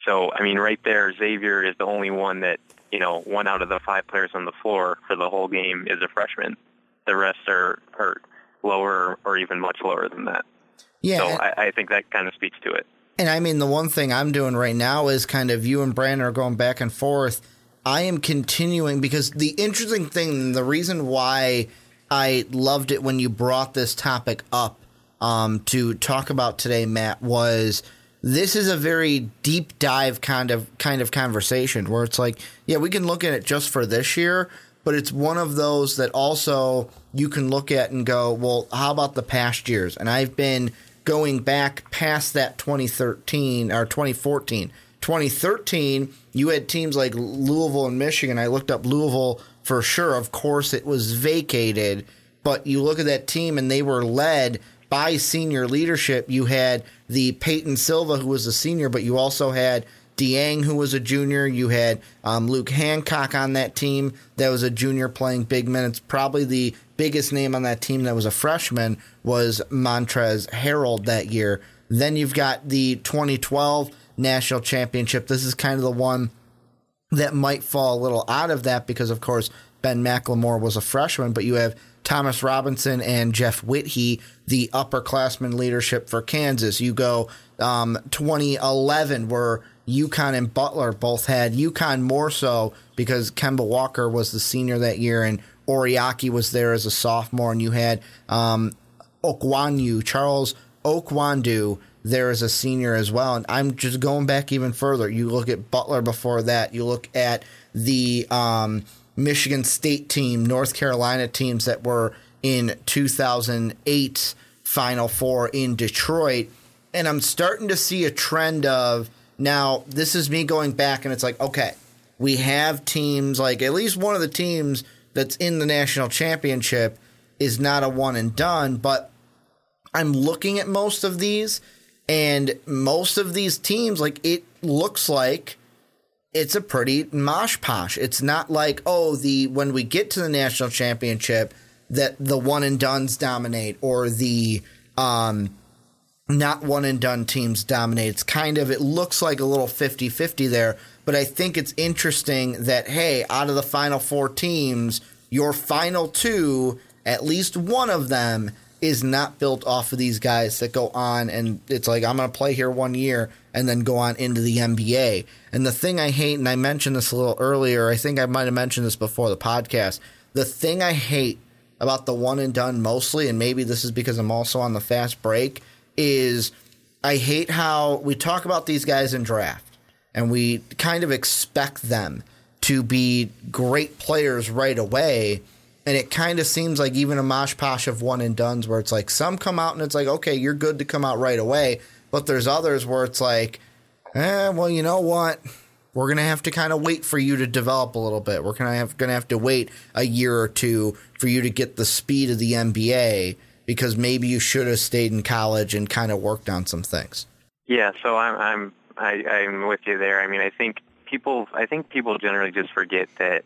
So, I mean, right there, Xavier is the only one that, you know, one out of the 5 players on the floor for the whole game is a freshman. The rest are lower or even much lower than that. Yeah. So I think that kind of speaks to it. And, I mean, the one thing I'm doing right now is kind of you and Brandon are going back and forth. I am continuing because the interesting thing, the reason why I loved it when you brought this topic up to talk about today, Matt, was this is a very deep dive kind of conversation where it's like, yeah, we can look at it just for this year, but it's one of those that also you can look at and go, well, how about the past years? And I've been going back past that 2013 or 2014. 2013, you had teams like Louisville and Michigan. I looked up Louisville for sure. Of course, it was vacated, but you look at that team and they were led by senior leadership. You had the Peyton Silva, who was a senior, but you also had Dieng, who was a junior. You had Luke Hancock on that team that was a junior playing big minutes. Probably the biggest name on that team that was a freshman was Montrezl Harrell that year. Then you've got the 2012 National Championship. This is kind of the one that might fall a little out of that because, of course, Ben McLemore was a freshman, but you have Thomas Robinson and Jeff Withey, the upperclassmen leadership for Kansas. You go 2011 where UConn and Butler both had, UConn more so because Kemba Walker was the senior that year and Oriaki was there as a sophomore, and you had Charles Okwandu there as a senior as well. And I'm just going back even further. You look at Butler before that. You look at the Michigan State team, North Carolina teams that were in 2008 Final Four in Detroit. And I'm starting to see a trend of, now this is me going back and it's like, okay, we have teams like at least one of the teams that's in the national championship is not a one and done, but I'm looking at most of these and most of these teams, like it looks like it's a pretty mosh posh. It's not like, oh, when we get to the national championship that the one and dones dominate or the not one and done teams dominate. It's kind of, it looks like a little 50-50 there, but I think it's interesting that, hey, out of the final 4 teams, your final 2, at least one of them is not built off of these guys that go on and it's like, I'm going to play here 1 year and then go on into the NBA. And the thing I hate, and I mentioned this a little earlier, I think I might have mentioned this before the podcast, the thing I hate about the one and done mostly, and maybe this is because I'm also on the fast break, is I hate how we talk about these guys in draft and we kind of expect them to be great players right away. And it kind of seems like even a mosh posh of one and dones where it's like some come out and it's like, okay, you're good to come out right away. But there's others where it's like, well, you know what? We're going to have to kind of wait for you to develop a little bit. We're going to have to wait a year or two for you to get the speed of the NBA because maybe you should have stayed in college and kind of worked on some things. Yeah, so I'm with you there. I mean, I think people generally just forget that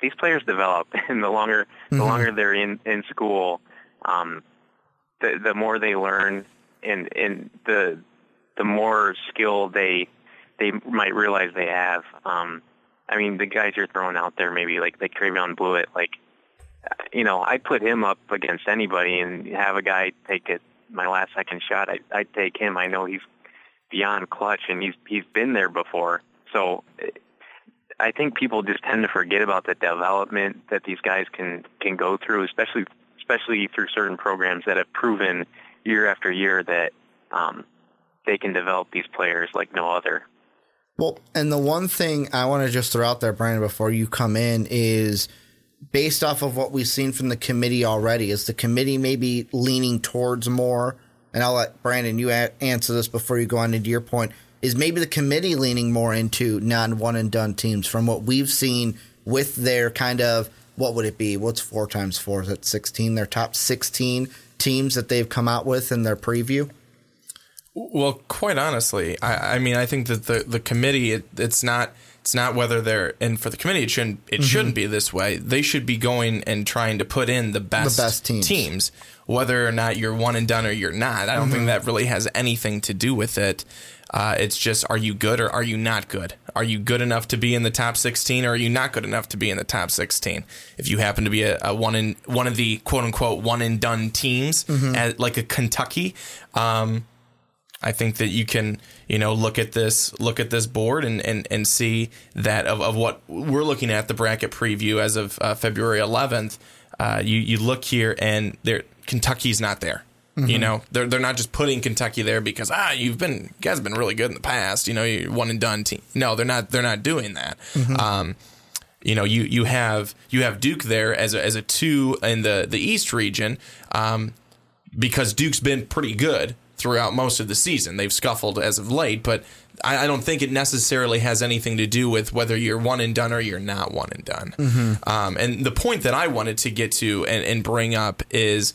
these players develop, and the longer they're in school, the more they learn, and the more skill they might realize they have. I mean, the guys you're throwing out there, maybe like Trayvon Blewett, like, you know, I put him up against anybody and have a guy take it my last second shot. I'd take him. I know he's beyond clutch, and he's been there before, so. I think people just tend to forget about the development that these guys can go through, especially through certain programs that have proven year after year that they can develop these players like no other. Well, and the one thing I want to just throw out there, Brandon, before you come in is based off of what we've seen from the committee already, is the committee maybe leaning towards more, and I'll let Brandon, you answer this before you go on into your point, is maybe the committee leaning more into non-one-and-done teams from what we've seen with their kind of, what would it be? What's 4 times 4? Is that 16? Their top 16 teams that they've come out with in their preview? Well, quite honestly, I mean, I think that the committee, it's not whether they're – and for the committee, it shouldn't be this way. They should be going and trying to put in the best teams, whether or not you're one-and-done or you're not. I don't think that really has anything to do with it. It's just, are you good or are you not good? Are you good enough to be in the top 16 or are you not good enough to be in the top 16? If you happen to be a one of the quote unquote one and done teams at like a Kentucky, I think that you can, you know, look at this board and see that of what we're looking at the bracket preview as of February 11th. You look here and there Kentucky's not there. You know, they're not just putting Kentucky there because you guys have been really good in the past. You know, you're one and done team. No, they're not doing that. You know, you have Duke there as a 2 in the East region because Duke's been pretty good throughout most of the season. They've scuffled as of late, but I don't think it necessarily has anything to do with whether you're one and done or you're not one and done. And the point that I wanted to get to and bring up is.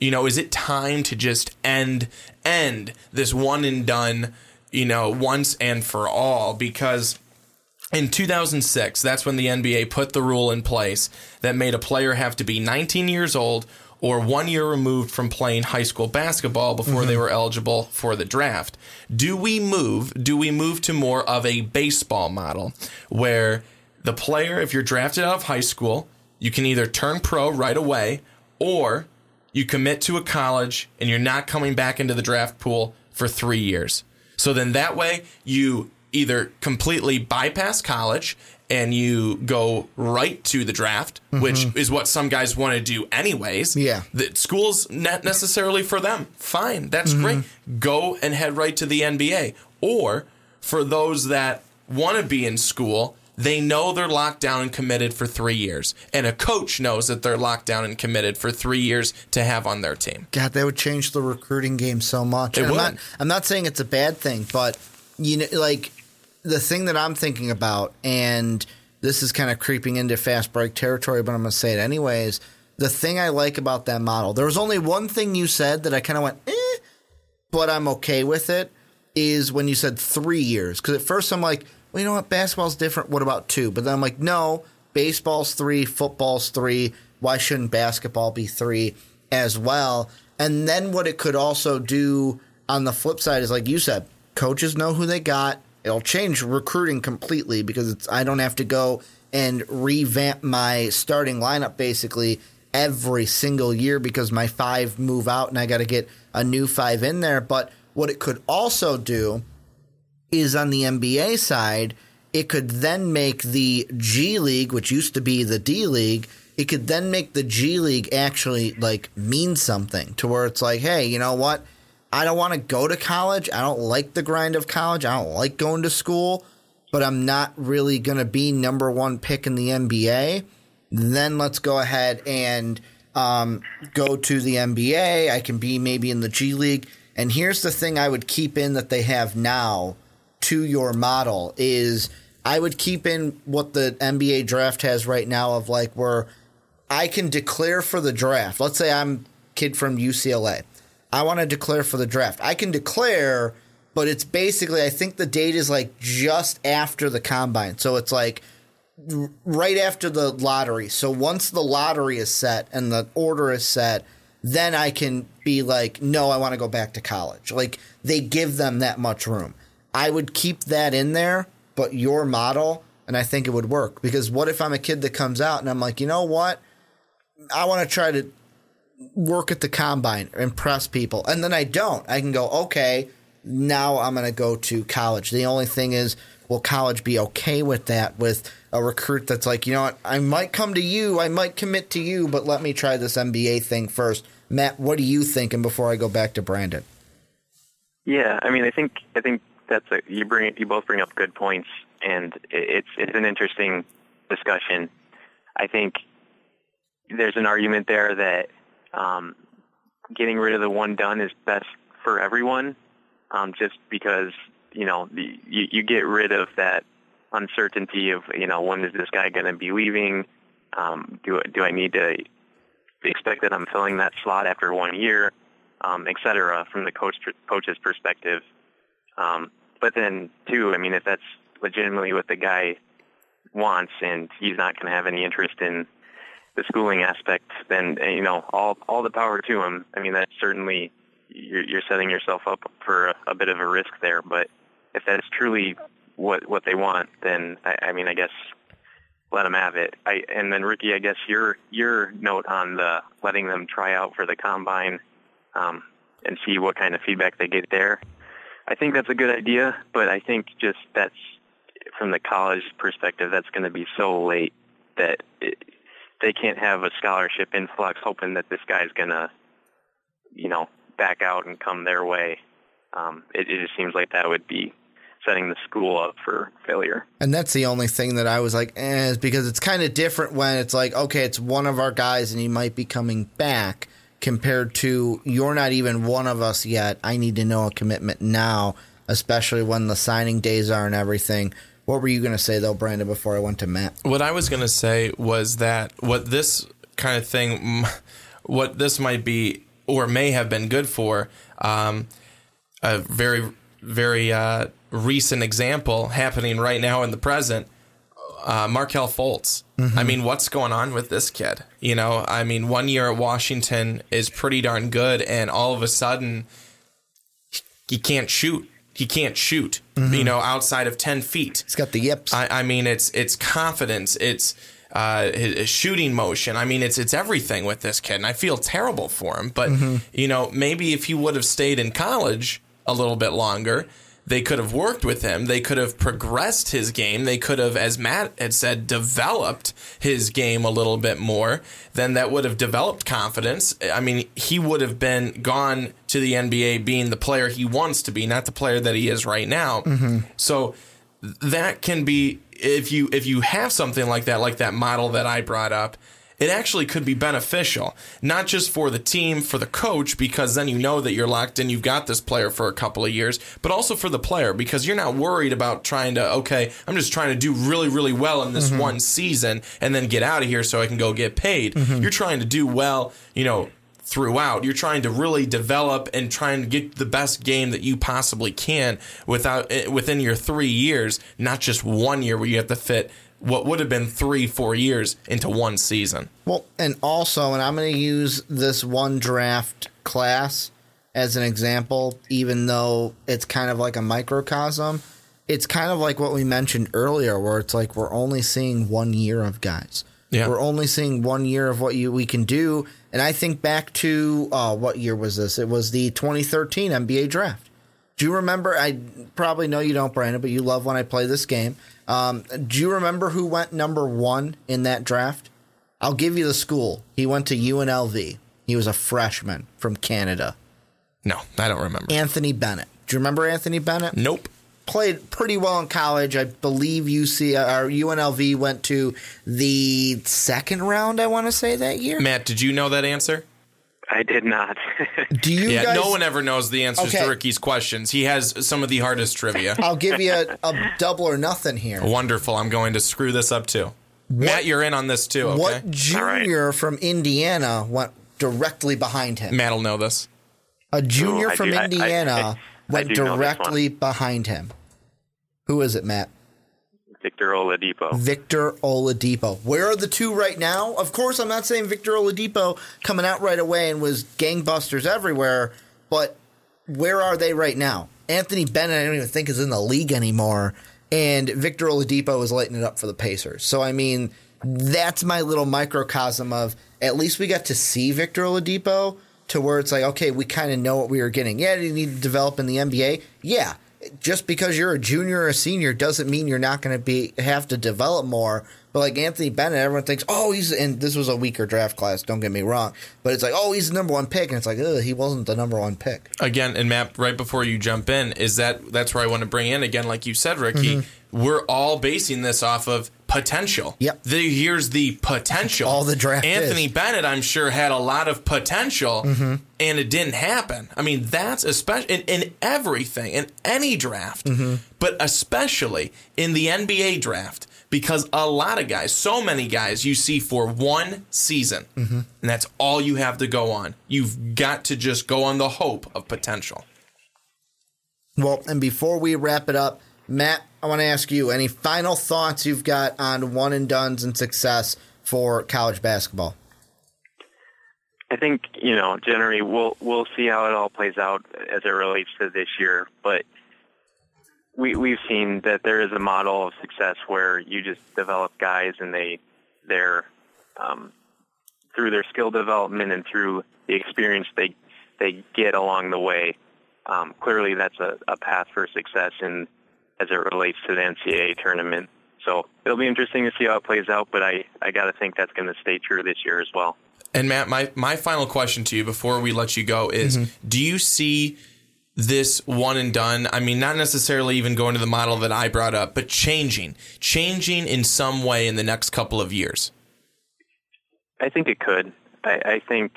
You know, is it time to just end this one and done, you know, once and for all? Because in 2006, that's when the NBA put the rule in place that made a player have to be 19 years old or 1 year removed from playing high school basketball before they were eligible for the draft. Do we move to more of a baseball model where the player, if you're drafted out of high school, you can either turn pro right away or you commit to a college and you're not coming back into the draft pool for 3 years. So then that way you either completely bypass college and you go right to the draft, which is what some guys want to do anyways. Yeah. The school's not necessarily for them. Fine. That's great. Go and head right to the NBA. Or for those that want to be in school, they know they're locked down and committed for 3 years. And a coach knows that they're locked down and committed for 3 years to have on their team. God, that would change the recruiting game so much. I'm not saying it's a bad thing, but you know, like the thing that I'm thinking about, and this is kind of creeping into fast break territory, but I'm going to say it anyways. The thing I like about that model, there was only one thing you said that I kind of went, but I'm okay with it, is when you said 3 years. Because at first I'm like, well, you know what? Basketball's different. What about 2? But then I'm like, no, baseball's 3, football's 3. Why shouldn't basketball be 3 as well? And then what it could also do on the flip side is, like you said, coaches know who they got. It'll change recruiting completely because I don't have to go and revamp my starting lineup basically every single year because my five move out and I got to get a new five in there. But what it could also do is on the NBA side, it could then make the G League, which used to be the D League, it could then make the G League actually like mean something to where it's like, hey, you know what? I don't want to go to college. I don't like the grind of college. I don't like going to school, but I'm not really going to be number one pick in the NBA. Then let's go ahead and go to the NBA. I can be maybe in the G League. And here's the thing I would keep in that they have now to your model is I would keep in what the NBA draft has right now of like where I can declare for the draft. Let's say I'm a kid from UCLA. I want to declare for the draft. I can declare, but it's basically, I think the date is like just after the combine. So it's like right after the lottery. So once the lottery is set and the order is set, then I can be like, no, I want to go back to college. Like they give them that much room. I would keep that in there, but your model, and I think it would work because what if I'm a kid that comes out and I'm like, you know what? I want to try to work at the combine, impress people. And then I don't. I can go, okay, now I'm going to go to college. The only thing is, will college be okay with that, with a recruit that's like, you know what, I might come to you, I might commit to you, but let me try this NBA thing first. Matt, what are you thinking before I go back to Brandon? Yeah, I mean, I think that's you both bring up good points, and it's an interesting discussion. I think there's an argument there that getting rid of the one done is best for everyone, just because, you know, you get rid of that uncertainty of, you know, when is this guy going to be leaving? Do I need to expect that I'm filling that slot after 1 year, et cetera, from the coach's perspective? But then, too, I mean, if that's legitimately what the guy wants and he's not going to have any interest in the schooling aspect, then, you know, all the power to him. I mean, that's certainly you're setting yourself up for a bit of a risk there. But if that's truly what they want, then I mean, I guess let them have it. And then Ricky, I guess your note on the letting them try out for the combine and see what kind of feedback they get there. I think that's a good idea, but I think just that's from the college perspective, that's going to be so late that they can't have a scholarship influx hoping that this guy's going to, you know, back out and come their way. It just seems like that would be setting the school up for failure. And that's the only thing that I was like, is because it's kind of different when it's like, okay, it's one of our guys and he might be coming back compared to you're not even one of us yet. I need to know a commitment now, especially when the signing days are and everything. What were you going to say, though, Brandon, before I went to Matt? What I was going to say was that what this might be or may have been good for, a very, very recent example happening right now in the present, Markelle Fultz. Mm-hmm. I mean, what's going on with this kid? You know, I mean, 1 year at Washington is pretty darn good, and all of a sudden he can't shoot. Mm-hmm. You know, outside of 10 feet. He's got the yips. I mean, it's confidence. It's his shooting motion. I mean, it's everything with this kid, and I feel terrible for him. But, mm-hmm. you know, maybe if he would have stayed in college a little bit longer, they could have worked with him. They could have progressed his game. They could have, as Matt had said, developed his game a little bit more. Then that would have developed confidence. I mean, he would have been gone to the NBA being the player he wants to be, not the player that he is right now. Mm-hmm. So that can be, if you have something like that model that I brought up, it actually could be beneficial, not just for the team, for the coach, because then you know that you're locked in, you've got this player for a couple of years, but also for the player, because you're not worried about trying to, okay, I'm just trying to do really, really well in this mm-hmm. one season and then get out of here so I can go get paid. Mm-hmm. You're trying to do well, you know, throughout. You're trying to really develop and trying to get the best game that you possibly can within your 3 years, not just 1 year where you have to fit what would have been 3-4 years into one season. Well, and also, and I'm going to use this one draft class as an example, even though it's kind of like a microcosm, it's kind of like what we mentioned earlier, where it's like we're only seeing 1 year of guys. Yeah. We're only seeing 1 year of what we can do. And I think back to what year was this? It was the 2013 NBA draft. Do you remember? I probably know you don't, Brandon, but you love when I play this game. Do you remember who went number one in that draft? I'll give you the school. He went to UNLV. He was a freshman from Canada. No, I don't remember. Anthony Bennett. Do you remember Anthony Bennett? Nope. Played pretty well in college. I believe UNLV went to the second round, I want to say, that year. Matt, did you know that answer? I did not. Do you guys? No one ever knows the answers to Ricky's questions. He has some of the hardest trivia. I'll give you a double or nothing here. Wonderful. I'm going to screw this up, too. Matt, you're in on this, too. Okay? What junior from Indiana went directly behind him? Matt will know this. A junior from Indiana went directly behind him. Who is it, Matt? Victor Oladipo. Victor Oladipo. Where are the two right now? Of course, I'm not saying Victor Oladipo coming out right away and was gangbusters everywhere, but where are they right now? Anthony Bennett, I don't even think, is in the league anymore, and Victor Oladipo is lighting it up for the Pacers. So, I mean, that's my little microcosm of at least we got to see Victor Oladipo to where it's like, okay, we kind of know what we were getting. Yeah, you need to develop in the NBA. Yeah. Just because you're a junior or a senior doesn't mean you're not going to have to develop more. But like Anthony Bennett, everyone thinks, oh, he's – and this was a weaker draft class, don't get me wrong. But it's like, oh, he's the number one pick. And it's like, ugh, he wasn't the number one pick. Again, and Matt, right before you jump in, is that's where I want to bring in, again, like you said, Ricky, we're all basing this off of potential. Yep. Here's the potential. All the draft Anthony Bennett, I'm sure, had a lot of potential, and it didn't happen. I mean, that's especially in everything, in any draft, but especially in the NBA draft. Because a lot of guys, so many guys, you see for one season, and that's all you have to go on. You've got to just go on the hope of potential. Well, and before we wrap it up, Matt, I want to ask you, any final thoughts you've got on one and dones and success for college basketball? I think, you know, generally we'll see how it all plays out as it relates to this year, but We've seen that there is a model of success where you just develop guys and they're through their skill development and through the experience they get along the way. Clearly, that's a path for success in as it relates to the NCAA tournament. So it'll be interesting to see how it plays out, but I got to think that's going to stay true this year as well. And Matt, my final question to you before we let you go is, do you see this one and done, I mean, not necessarily even going to the model that I brought up, but changing in some way in the next couple of years? I think it could. I think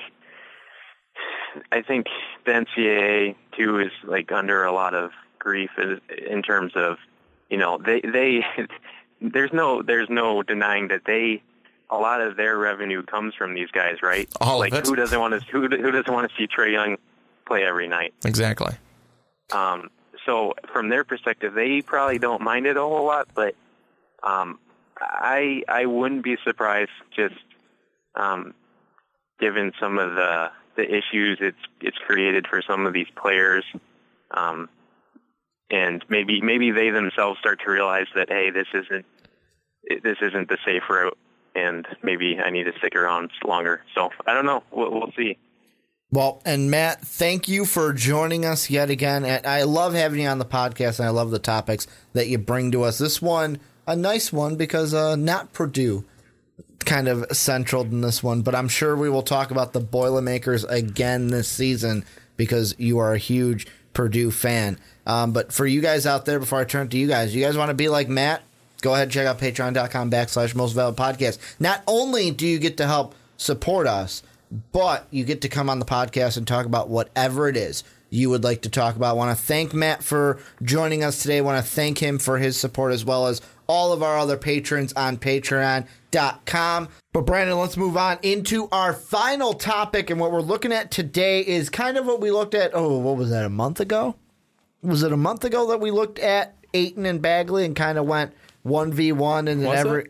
the NCAA too is like under a lot of grief in terms of, you know, they there's no denying that a lot of their revenue comes from these guys, right? Who doesn't want to see Trey Young play every night? Exactly. So from their perspective, they probably don't mind it a whole lot, but I wouldn't be surprised, just given some of the issues it's created for some of these players, and maybe they themselves start to realize that, hey, this isn't the safe route, and maybe I need to stick around longer. So I don't know. We'll see. Well, and Matt, thank you for joining us yet again. And I love having you on the podcast, and I love the topics that you bring to us. This one, a nice one, because not Purdue kind of centraled in this one, but I'm sure we will talk about the Boilermakers again this season because you are a huge Purdue fan. But for you guys out there, before I turn to you guys want to be like Matt? Go ahead and check out patreon.com/Most Valuable Podcast. Not only do you get to help support us, but you get to come on the podcast and talk about whatever it is you would like to talk about. I want to thank Matt for joining us today. I want to thank him for his support, as well as all of our other patrons on Patreon.com. But, Brandon, let's move on into our final topic. And what we're looking at today is kind of what we looked at. Oh, what was that, a month ago? Was it a month ago that we looked at Ayton and Bagley and kind of went 1v1,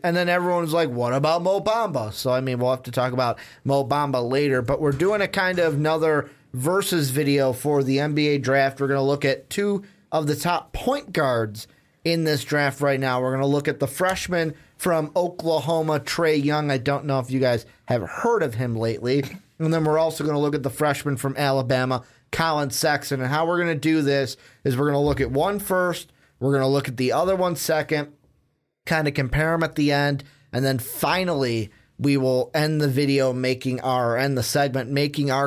and then everyone was like, what about Mo Bamba? So, I mean, we'll have to talk about Mo Bamba later, but we're doing a kind of another versus video for the NBA draft. We're going to look at two of the top point guards in this draft right now. We're going to look at the freshman from Oklahoma, Trey Young. I don't know if you guys have heard of him lately. And then we're also going to look at the freshman from Alabama, Collin Sexton. And how we're going to do this is we're going to look at one first, we're going to look at the other one second, kind of compare them at the end, and then finally we will end the video making our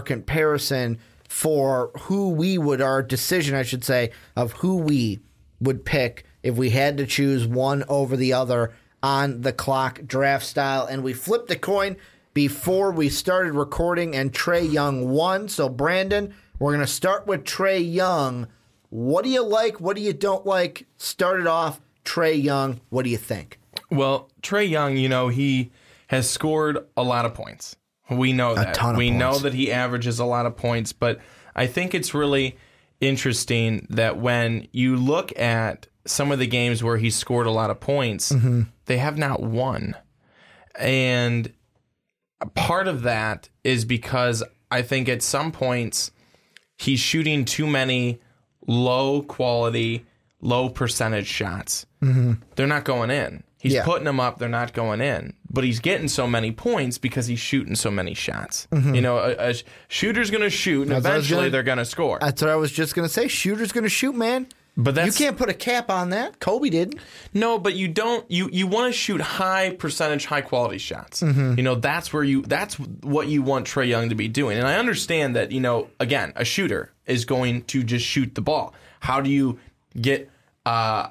comparison for who we would, our decision, I should say, of who we would pick if we had to choose one over the other on the clock draft style. And we flipped a coin before we started recording, and Trey Young won. So, Brandon, we're going to start with Trey Young. What do you like? What do you don't like? Start it off, Trey Young. What do you think? Well, Trey Young, he has scored a lot of points. We know that. A ton of points. Know that he averages a lot of points, but I think it's really interesting that when you look at some of the games where he scored a lot of points, mm-hmm. they have not won. And part of that is because I think at some points he's shooting too many low quality, low percentage shots. Mm-hmm. They're not going in. He's putting them up. They're not going in. But he's getting so many points because he's shooting so many shots. Mm-hmm. A shooter's going to shoot, and eventually they're going to score. That's what I was just going to say. Shooter's going to shoot, man. But you can't put a cap on that. Kobe didn't. No, but you don't. You want to shoot high percentage, high quality shots. Mm-hmm. That's what you want Trey Young to be doing. And I understand that. Again, a shooter is going to just shoot the ball. How do you get? How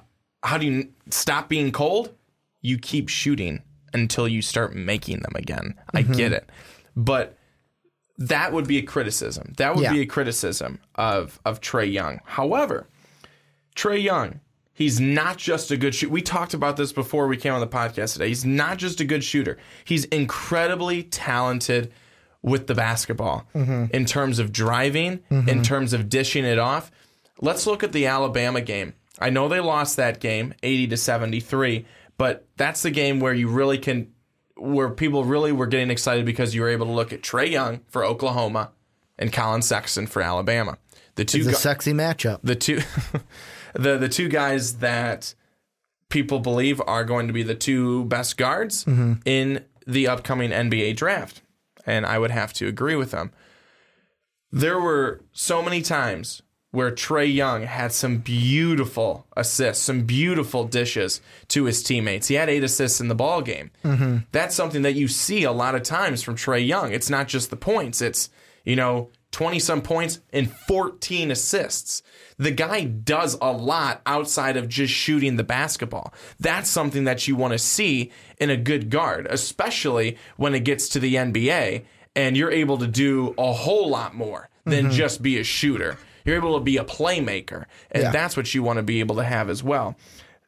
do you stop being cold? You keep shooting until you start making them again. Mm-hmm. I get it, but that would be a criticism. That would be a criticism of Trey Young. However, Trey Young, he's not just a good shooter. We talked about this before we came on the podcast today. He's not just a good shooter. He's incredibly talented with the basketball mm-hmm. in terms of driving, mm-hmm. in terms of dishing it off. Let's look at the Alabama game. I know they lost that game, 80-73, but that's the game where you really can, where people really were getting excited because you were able to look at Trey Young for Oklahoma and Collin Sexton for Alabama. It's a sexy matchup. The two guys that people believe are going to be the two best guards mm-hmm. in the upcoming NBA draft. And I would have to agree with them. There were so many times where Trey Young had some beautiful assists, some beautiful dishes to his teammates. He had 8 assists in the ball game. Mm-hmm. That's something that you see a lot of times from Trey Young. It's not just the points. It's, 20-some points and 14 assists. The guy does a lot outside of just shooting the basketball. That's something that you want to see in a good guard, especially when it gets to the NBA and you're able to do a whole lot more than mm-hmm. just be a shooter. You're able to be a playmaker, and that's what you want to be able to have as well.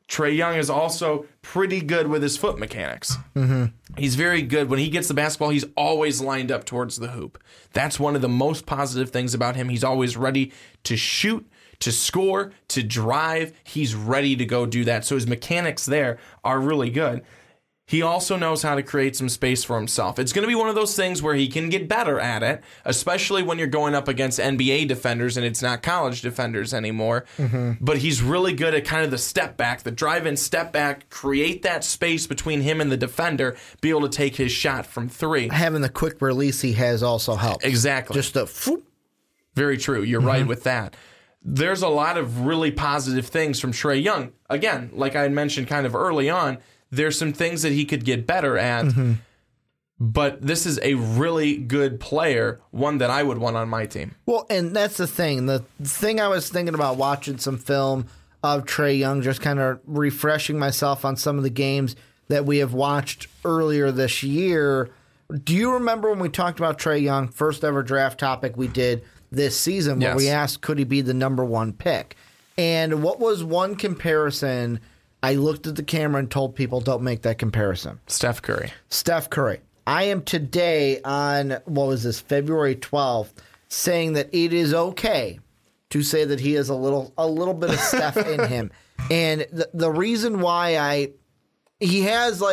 Trey Young is also pretty good with his foot mechanics. Mm-hmm. He's very good. When he gets the basketball, he's always lined up towards the hoop. That's one of the most positive things about him. He's always ready to shoot, to score, to drive. He's ready to go do that. So his mechanics there are really good. He also knows how to create some space for himself. It's going to be one of those things where he can get better at it, especially when you're going up against NBA defenders and it's not college defenders anymore. Mm-hmm. But he's really good at kind of the step back, the drive-in step back, create that space between him and the defender, be able to take his shot from three. Having the quick release he has also helps. Exactly. Just a whoop. Very true. You're mm-hmm. right with that. There's a lot of really positive things from Trey Young. Again, like I had mentioned kind of early on, there's some things that he could get better at, mm-hmm. but this is a really good player, one that I would want on my team. Well, and that's the thing. The thing I was thinking about watching some film of Trey Young, just kind of refreshing myself on some of the games that we have watched earlier this year. Do you remember when we talked about Trey Young, first ever draft topic we did this season, where we asked, could he be the number one pick? And what was one comparison I looked at the camera and told people, don't make that comparison. Steph Curry. I am today on, February 12th, saying that it is okay to say that he has a little bit of Steph in him. And the reason why he has,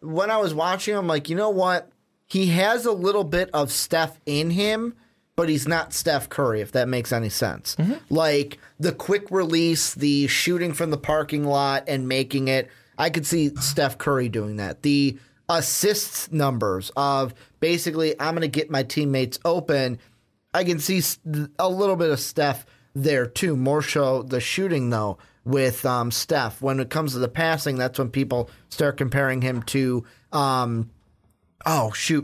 when I was watching him, I'm like, you know what? He has a little bit of Steph in him, but he's not Steph Curry, if that makes any sense. Mm-hmm. The quick release, the shooting from the parking lot and making it. I could see Steph Curry doing that. The assists numbers of basically I'm going to get my teammates open. I can see a little bit of Steph there too. More so the shooting though with Steph. When it comes to the passing, that's when people start comparing him to I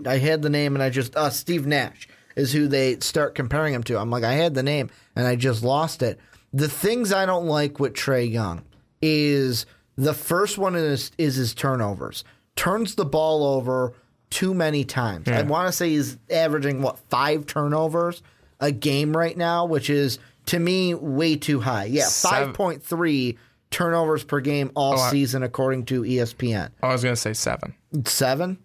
had the name and I just Steve Nash is who they start comparing him to. I'm like, I had the name and I just lost it. The things I don't like with Trey Young is the first one is his turnovers. Turns the ball over too many times. Yeah. I want to say he's averaging, 5 turnovers a game right now, which is, to me, way too high. Yeah, 5.3 turnovers per game season, according to ESPN. I was going to say 7. 7?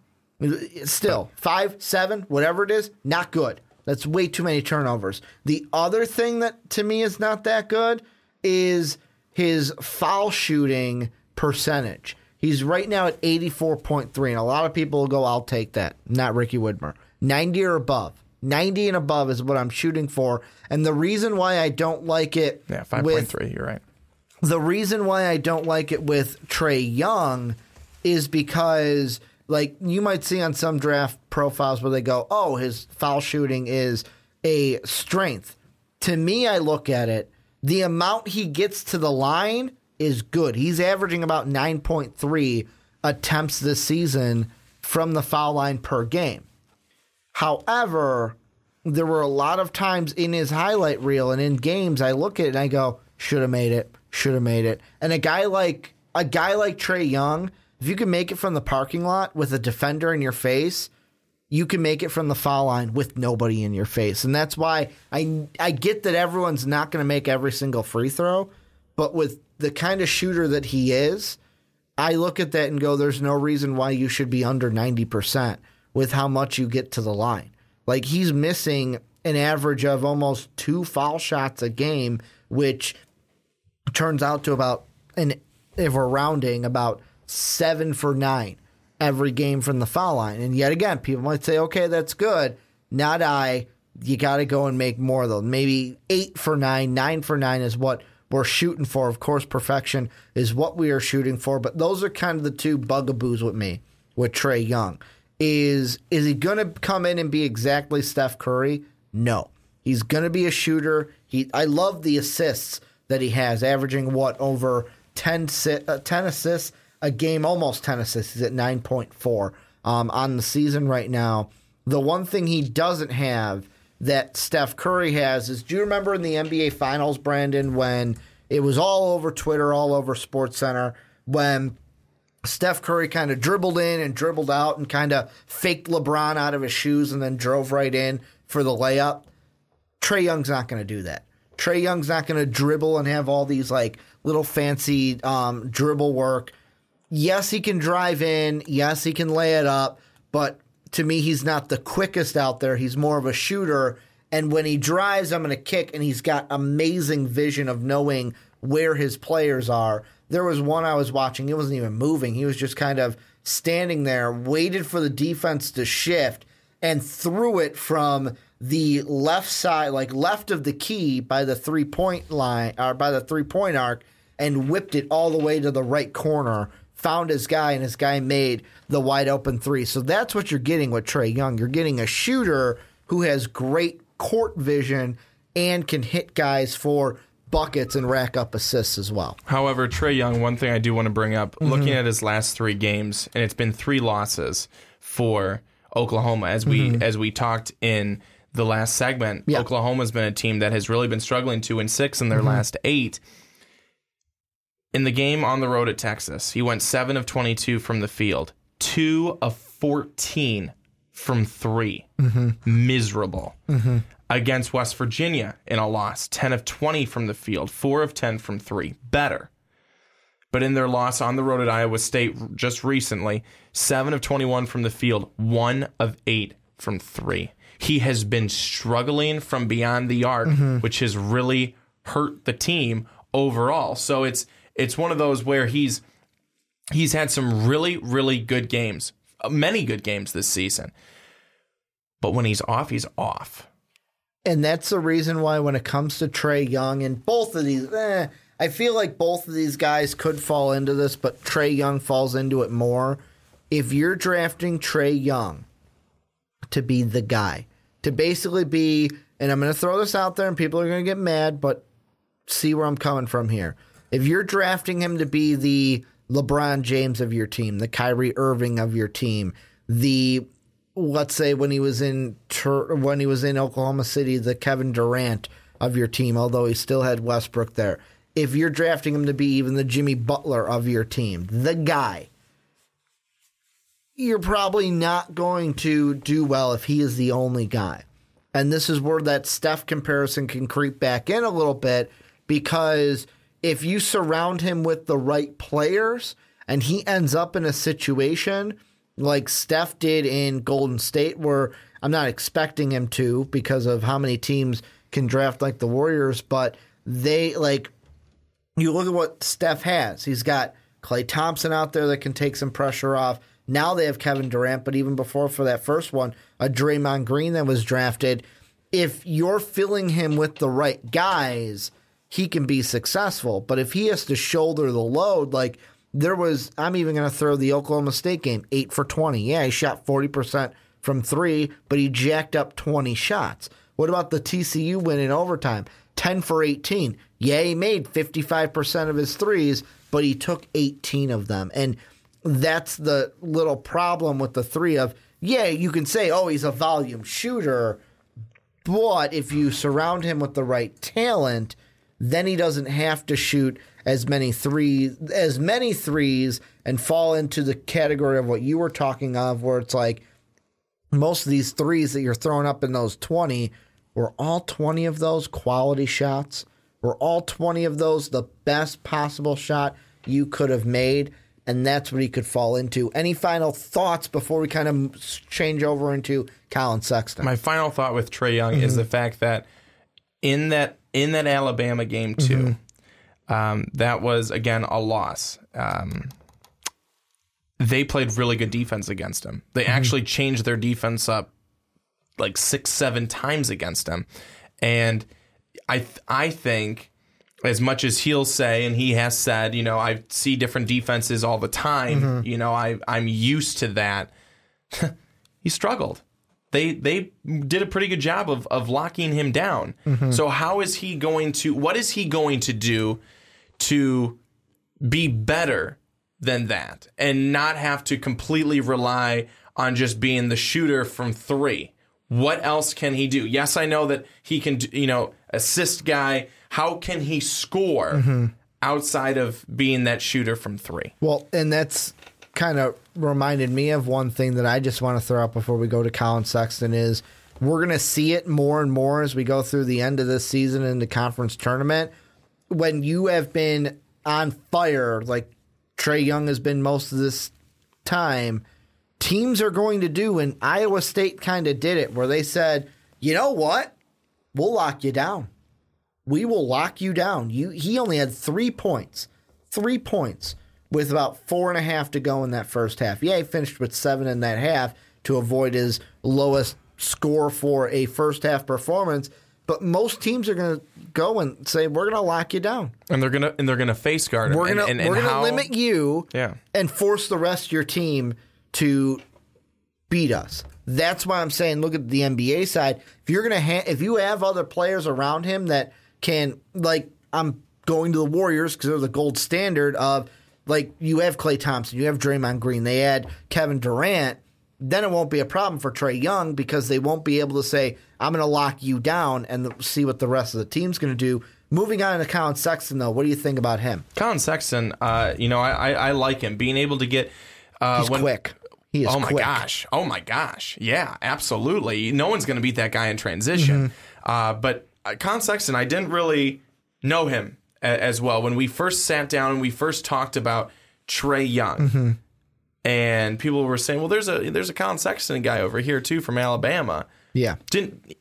Still, 5, 7, whatever it is, not good. That's way too many turnovers. The other thing that, to me, is not that good is his foul shooting percentage. He's right now at 84.3, and a lot of people will go, I'll take that. Not Ricky Widmer. 90 or above. 90 and above is what I'm shooting for. And the reason why I don't like it... Yeah, 5.3, you're right. The reason why I don't like it with Trey Young is because... you might see on some draft profiles where they go, oh, his foul shooting is a strength. To me, I look at it, the amount he gets to the line is good. He's averaging about 9.3 attempts this season from the foul line per game. However, there were a lot of times in his highlight reel and in games I look at it and I go, should have made it. And a guy like Trey Young... If you can make it from the parking lot with a defender in your face, you can make it from the foul line with nobody in your face. And that's why I get that everyone's not going to make every single free throw, but with the kind of shooter that he is, I look at that and go, there's no reason why you should be under 90% with how much you get to the line. He's missing an average of almost 2 foul shots a game, which turns out to about, and if we're rounding, about 7 for 9 every game from the foul line. And yet again, people might say, okay, that's good. Not I. You got to go and make more, though. Maybe 8 for 9, 9 for 9 is what we're shooting for. Of course, perfection is what we are shooting for. But those are kind of the two bugaboos with me with Trey Young. Is he going to come in and be exactly Steph Curry? No. He's going to be a shooter. I love the assists that he has, averaging, over 10 assists a game, almost 10 assists. He's at 9.4 on the season right now. The one thing he doesn't have that Steph Curry has is, do you remember in the NBA Finals, Brandon, when it was all over Twitter, all over SportsCenter, when Steph Curry kind of dribbled in and dribbled out and kind of faked LeBron out of his shoes and then drove right in for the layup? Trey Young's not going to do that. Trey Young's not going to dribble and have all these little fancy dribble work. Yes, he can drive in. Yes, he can lay it up. But to me, he's not the quickest out there. He's more of a shooter. And when he drives, I'm going to kick. And he's got amazing vision of knowing where his players are. There was one I was watching. He wasn't even moving. He was just kind of standing there, waited for the defense to shift, and threw it from the left side, left of the key by the three-point line or by the three-point arc, and whipped it all the way to the right corner. Found his guy, and his guy made the wide-open three. So that's what you're getting with Trey Young. You're getting a shooter who has great court vision and can hit guys for buckets and rack up assists as well. However, Trey Young, one thing I do want to bring up, looking at his last 3 games, and it's been 3 losses for Oklahoma. As we talked in the last segment, yeah, Oklahoma's been a team that has really been struggling 2-6 in their last 8. In the game on the road at Texas, he went 7 of 22 from the field, 2 of 14 from 3. Miserable. Against West Virginia in a loss, 10 of 20 from the field, 4 of 10 from 3. Better. But in their loss on the road at Iowa State just recently, 7 of 21 from the field, 1 of 8 from 3. He has been struggling from beyond the arc, which has really hurt the team overall. So it's one of those where he's had some really, really good games, many good games this season. But when he's off. And that's the reason why when it comes to Trey Young and both of these, I feel like both of these guys could fall into this, but Trey Young falls into it more. If you're drafting Trey Young to be the guy, to basically be, and I'm going to throw this out there and people are going to get mad, but see where I'm coming from here. If you're drafting him to be the LeBron James of your team, the Kyrie Irving of your team, the, let's say when he was in Oklahoma City, the Kevin Durant of your team, although he still had Westbrook there. If you're drafting him to be even the Jimmy Butler of your team, the guy, you're probably not going to do well if he is the only guy. And this is where that Steph comparison can creep back in a little bit, because if you surround him with the right players and he ends up in a situation like Steph did in Golden State, where I'm not expecting him to because of how many teams can draft like the Warriors, but they, like, you look at what Steph has. He's got Klay Thompson out there that can take some pressure off. Now they have Kevin Durant, but even before for that first one, a Draymond Green that was drafted. If you're filling him with the right guys, he can be successful. But if he has to shoulder the load, like there was, I'm even going to throw the Oklahoma State game, 8 for 20. Yeah, he shot 40% from three, but he jacked up 20 shots. What about the TCU win in overtime? 10 for 18. Yeah, he made 55% of his threes, but he took 18 of them. And that's the little problem with the three of, yeah, you can say, oh, he's a volume shooter, but if you surround him with the right talent, then he doesn't have to shoot as many threes and fall into the category of what you were talking of, where it's like most of these threes that you're throwing up in those 20 were all 20 of those quality shots. Were all 20 of those the best possible shot you could have made? And that's what he could fall into. Any final thoughts before we kind of change over into Collin Sexton? My final thought with Trey Young is the fact that in that Alabama game too, that was, again, a loss. They played really good defense against him. They actually changed their defense up like 6-7 times against him. And I think, as much as he'll say, and he has said, you know, I see different defenses all the time. You know, I'm used to that. He struggled. They did a pretty good job of locking him down. So how is he going to, what is he going to do to be better than that and not have to completely rely on just being the shooter from three? What else can he do? Yes, I know that he can, you know, assist guy. How can he score outside of being that shooter from three? Well, and that's kind of reminded me of one thing that I just want to throw out before we go to Collin Sexton is we're going to see it more and more as we go through the end of this season and the conference tournament. When you have been on fire, like Trey Young has been most of this time, teams are going to do, and Iowa State kind of did it, where they said, you know what? We'll lock you down. We will lock you down. He only had 3 points. 3 points with about 4.5 to go in that first half. Yeah, he finished with 7 in that half to avoid his lowest score for a first-half performance. But most teams are going to go and say, we're going to lock you down. And they're going to face guard him. We're going to limit you and force the rest of your team to beat us. That's why I'm saying look at the NBA side. If you're going to if you have other players around him that can, like, I'm going to the Warriors because they're the gold standard of, like, you have Klay Thompson, you have Draymond Green, they add Kevin Durant, then it won't be a problem for Trey Young because they won't be able to say, I'm going to lock you down and see what the rest of the team's going to do. Moving on to Collin Sexton, though, what do you think about him? Collin Sexton, you know, I like him. Being able to get... he's quick. He is quick. Oh, my gosh. Yeah, absolutely. No one's going to beat that guy in transition. But Collin Sexton, I didn't really know him as well. When we first sat down and we first talked about Trey Young, and people were saying, well, there's a Collin Sexton guy over here, too, from Alabama. Yeah.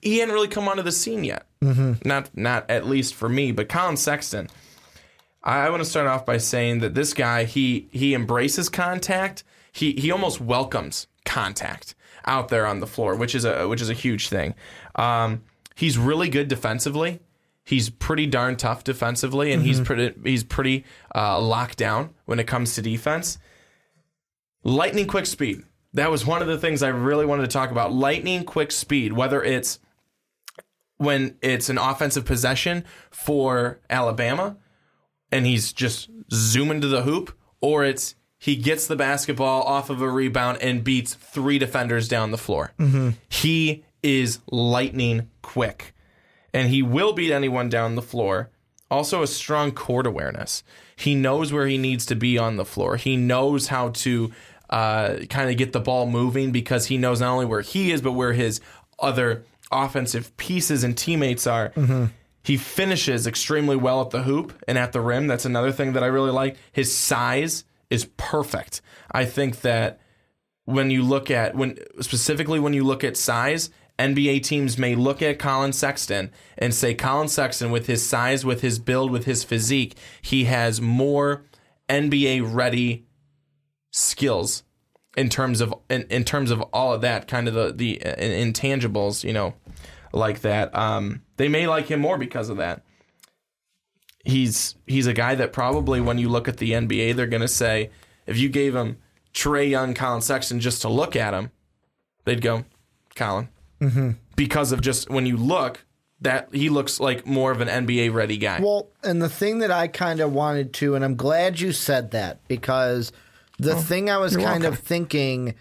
He hadn't really come onto the scene yet. Not at least for me, but Collin Sexton. I want to start off by saying that this guy, he embraces contact. He almost welcomes contact out there on the floor, which is a huge thing. He's really good defensively. He's pretty darn tough defensively, and he's pretty locked down when it comes to defense. Lightning quick speed. That was one of the things I really wanted to talk about. Lightning quick speed, whether it's when it's an offensive possession for Alabama and he's just zooming to the hoop, or it's he gets the basketball off of a rebound and beats three defenders down the floor. Mm-hmm. He is lightning quick. And he will beat anyone down the floor. Also a strong court awareness. He knows where he needs to be on the floor. He knows how to kind of get the ball moving because he knows not only where he is, but where his other offensive pieces and teammates are. Mm-hmm. He finishes extremely well at the hoop and at the rim. That's another thing that I really like. His size is perfect. I think that when you look at, when you look at size, NBA teams may look at Collin Sexton and say, Collin Sexton, with his size, with his build, with his physique, he has more NBA-ready skills in terms of all of that, kind of the intangibles, you know, like that. They may like him more because of that. He's a guy that probably, when you look at the NBA, they're going to say, if you gave him Trey Young, Collin Sexton, just to look at him, they'd go, Collin. Mm-hmm. Because of just when you look, that he looks like more of an NBA-ready guy. Well, and the thing that I kind of wanted to, and I'm glad you said that, because the thing I was kind of thinking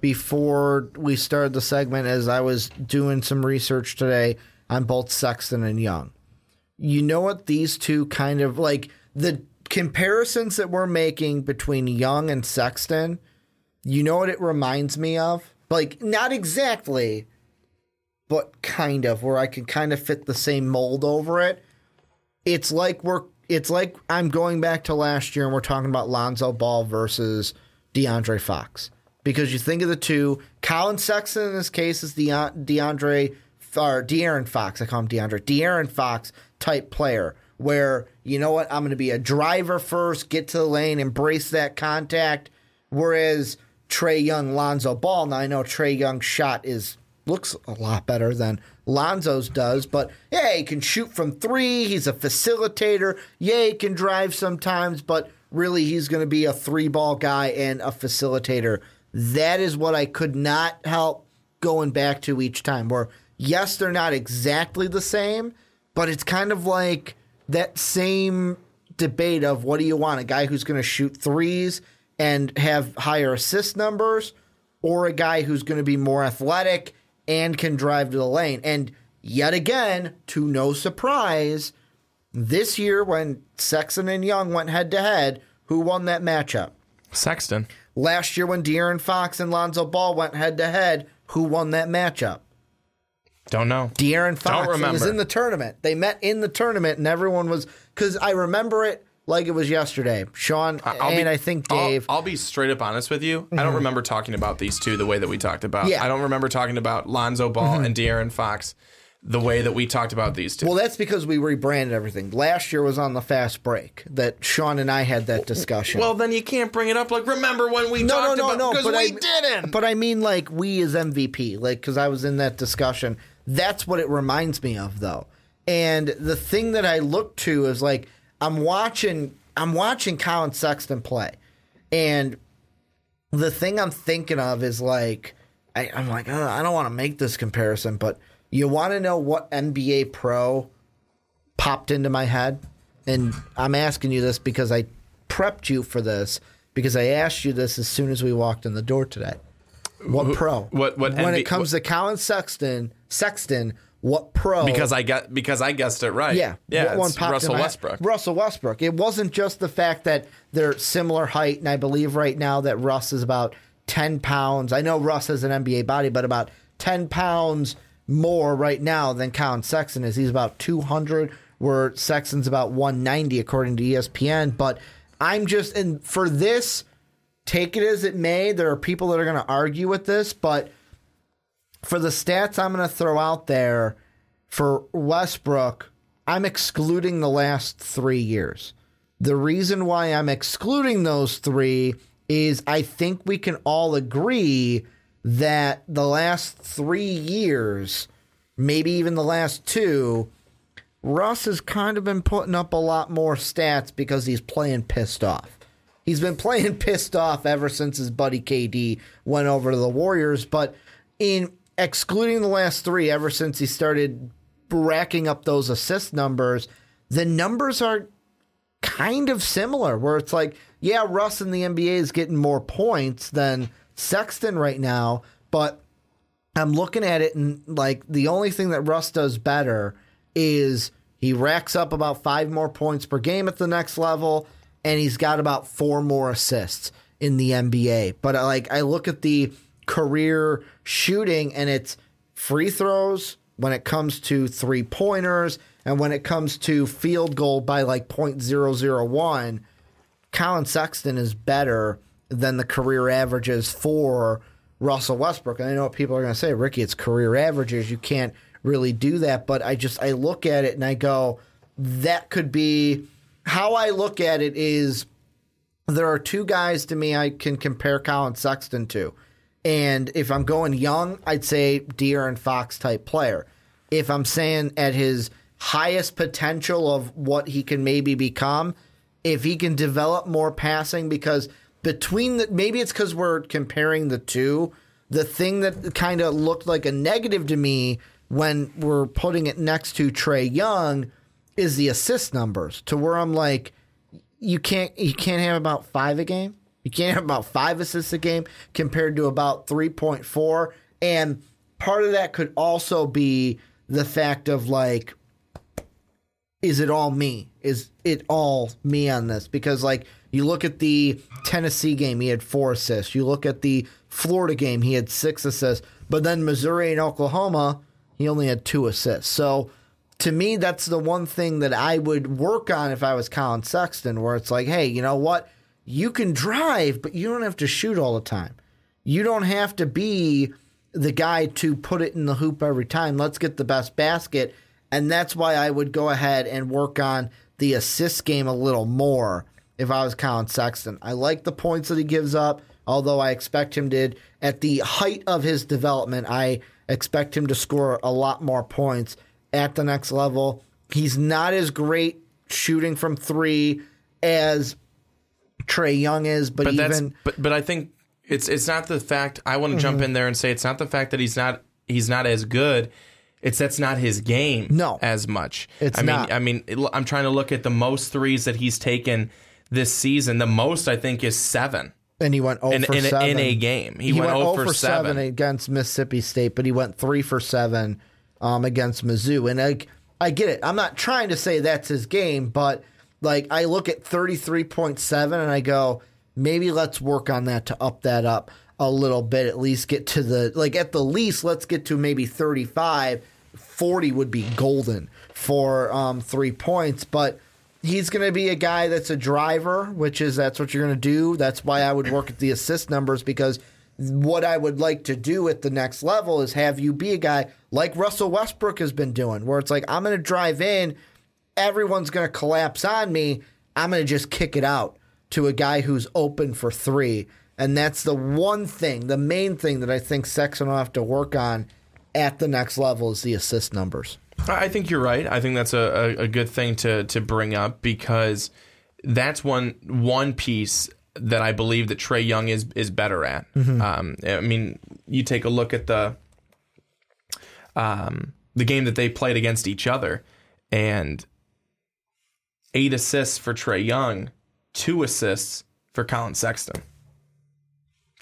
before we started the segment, as I was doing some research today on both Sexton and Young, you know what these two kind of, like, the comparisons that we're making between Young and Sexton, you know what it reminds me of? Like, not exactly, but kind of, where I can kind of fit the same mold over it. It's like I'm going back to last year and we're talking about Lonzo Ball versus DeAndre Fox. Because you think of the two, Collin Sexton in this case is De'Aaron Fox type player, where, you know what, I'm going to be a driver first, get to the lane, embrace that contact. Whereas Trae Young, Lonzo Ball, now I know Trae Young's shot looks a lot better than Lonzo's does, but yeah, he can shoot from three, he's a facilitator, yeah, he can drive sometimes, but really he's going to be a three-ball guy and a facilitator. That is what I could not help going back to each time, where yes, they're not exactly the same, but it's kind of like that same debate of what do you want, a guy who's going to shoot threes and have higher assist numbers, or a guy who's going to be more athletic and can drive to the lane. And yet again, to no surprise, this year when Sexton and Young went head-to-head, who won that matchup? Sexton. Last year when De'Aaron Fox and Lonzo Ball went head-to-head, who won that matchup? Don't know. De'Aaron Fox was in the tournament. They met in the tournament, and everyone was – because I remember it like it was yesterday. Sean I think Dave. I'll be straight up honest with you. Mm-hmm. I don't remember talking about these two the way that we talked about. Yeah. I don't remember talking about Lonzo Ball and De'Aaron Fox the way that we talked about these two. Well, that's because we rebranded everything. Last year was on the fast break that Sean and I had that discussion. Well, then you can't bring it up. Like, remember when we talked about because we didn't. But I mean, like, we as MVP, like, because I was in that discussion. That's what it reminds me of, though. And the thing that I look to is, like, I'm watching Collin Sexton play, and the thing I'm thinking of is, like, I'm like, I don't want to make this comparison, but you want to know what NBA pro popped into my head? And I'm asking you this because I prepped you for this, because I asked you this as soon as we walked in the door today. What pro? When it comes to Collin Sexton. What pro? Because I guessed it right. Yeah. It's Russell Westbrook. It wasn't just the fact that they're similar height, and I believe right now that Russ is about 10 pounds. I know Russ has an NBA body, but about 10 pounds more right now than Collin Sexton is. He's about 200, where Sexton's about 190, according to ESPN. But I'm just, and for this, take it as it may. There are people that are going to argue with this, but for the stats I'm going to throw out there for Westbrook, I'm excluding the last 3 years. The reason why I'm excluding those three is I think we can all agree that the last 3 years, maybe even the last two, Russ has kind of been putting up a lot more stats because he's playing pissed off. He's been playing pissed off ever since his buddy KD went over to the Warriors, but in excluding the last three, ever since he started racking up those assist numbers, the numbers are kind of similar, where it's like, yeah, Russ in the NBA is getting more points than Sexton right now, but I'm looking at it and like the only thing that Russ does better is he racks up about 5 more points per game at the next level, and he's got about 4 more assists in the NBA. But like I look at the career shooting, and it's free throws when it comes to 3-pointers, and when it comes to field goal by like .001, Collin Sexton is better than the career averages for Russell Westbrook. And I know what people are going to say, Ricky, it's career averages. You can't really do that. But I look at it and I go, that could be how I look at it. Is there are 2 guys to me I can compare Collin Sexton to. And if I'm going young, I'd say De'Aaron Fox type player. If I'm saying at his highest potential of what he can maybe become, if he can develop more passing, because between the, maybe it's because we're comparing the two, the thing that kind of looked like a negative to me when we're putting it next to Trey Young is the assist numbers, to where I'm like, you can't have about 5 a game. You can't have about 5 assists a game compared to about 3.4. And part of that could also be the fact of like, is it all me? Is it all me on this? Because like, you look at the Tennessee game, he had 4 assists. You look at the Florida game, he had 6 assists. But then Missouri and Oklahoma, he only had 2 assists. So to me, that's the one thing that I would work on if I was Collin Sexton, where it's like, hey, you know what? You can drive, but you don't have to shoot all the time. You don't have to be the guy to put it in the hoop every time. Let's get the best basket. And that's why I would go ahead and work on the assist game a little more if I was Collin Sexton. I like the points that he gives up, although I expect him to, at the height of his development, I expect him to score a lot more points at the next level. He's not as great shooting from 3 as Trey Young is, but I think it's not the fact. I want to jump in there and say it's not the fact that he's not as good. It's that's not his game. No, as much. I'm trying to look at the most threes that he's taken this season. The most I think is 7. And he went 0 for 7 in a game. He went 0 for 7 against Mississippi State, but he went 3 for 7 against Mizzou. And I get it. I'm not trying to say that's his game, but like I look at 33.7 and I go, maybe let's work on that to up that up a little bit, at least get to the, like at the least, let's get to maybe 35. 40 would be golden for 3 points. But he's going to be a guy that's a driver, which is that's what you're going to do. That's why I would work at the assist numbers, because what I would like to do at the next level is have you be a guy like Russell Westbrook has been doing, where it's like, I'm going to drive in, everyone's going to collapse on me. I'm going to just kick it out to a guy who's open for 3. And that's the one thing, the main thing that I think Sexton will have to work on at the next level is the assist numbers. I think you're right. I think that's a good thing to bring up, because that's one piece that I believe that Trey Young is better at. Mm-hmm. I mean, you take a look at the game that they played against each other, and 8 assists for Trey Young, 2 assists for Collin Sexton.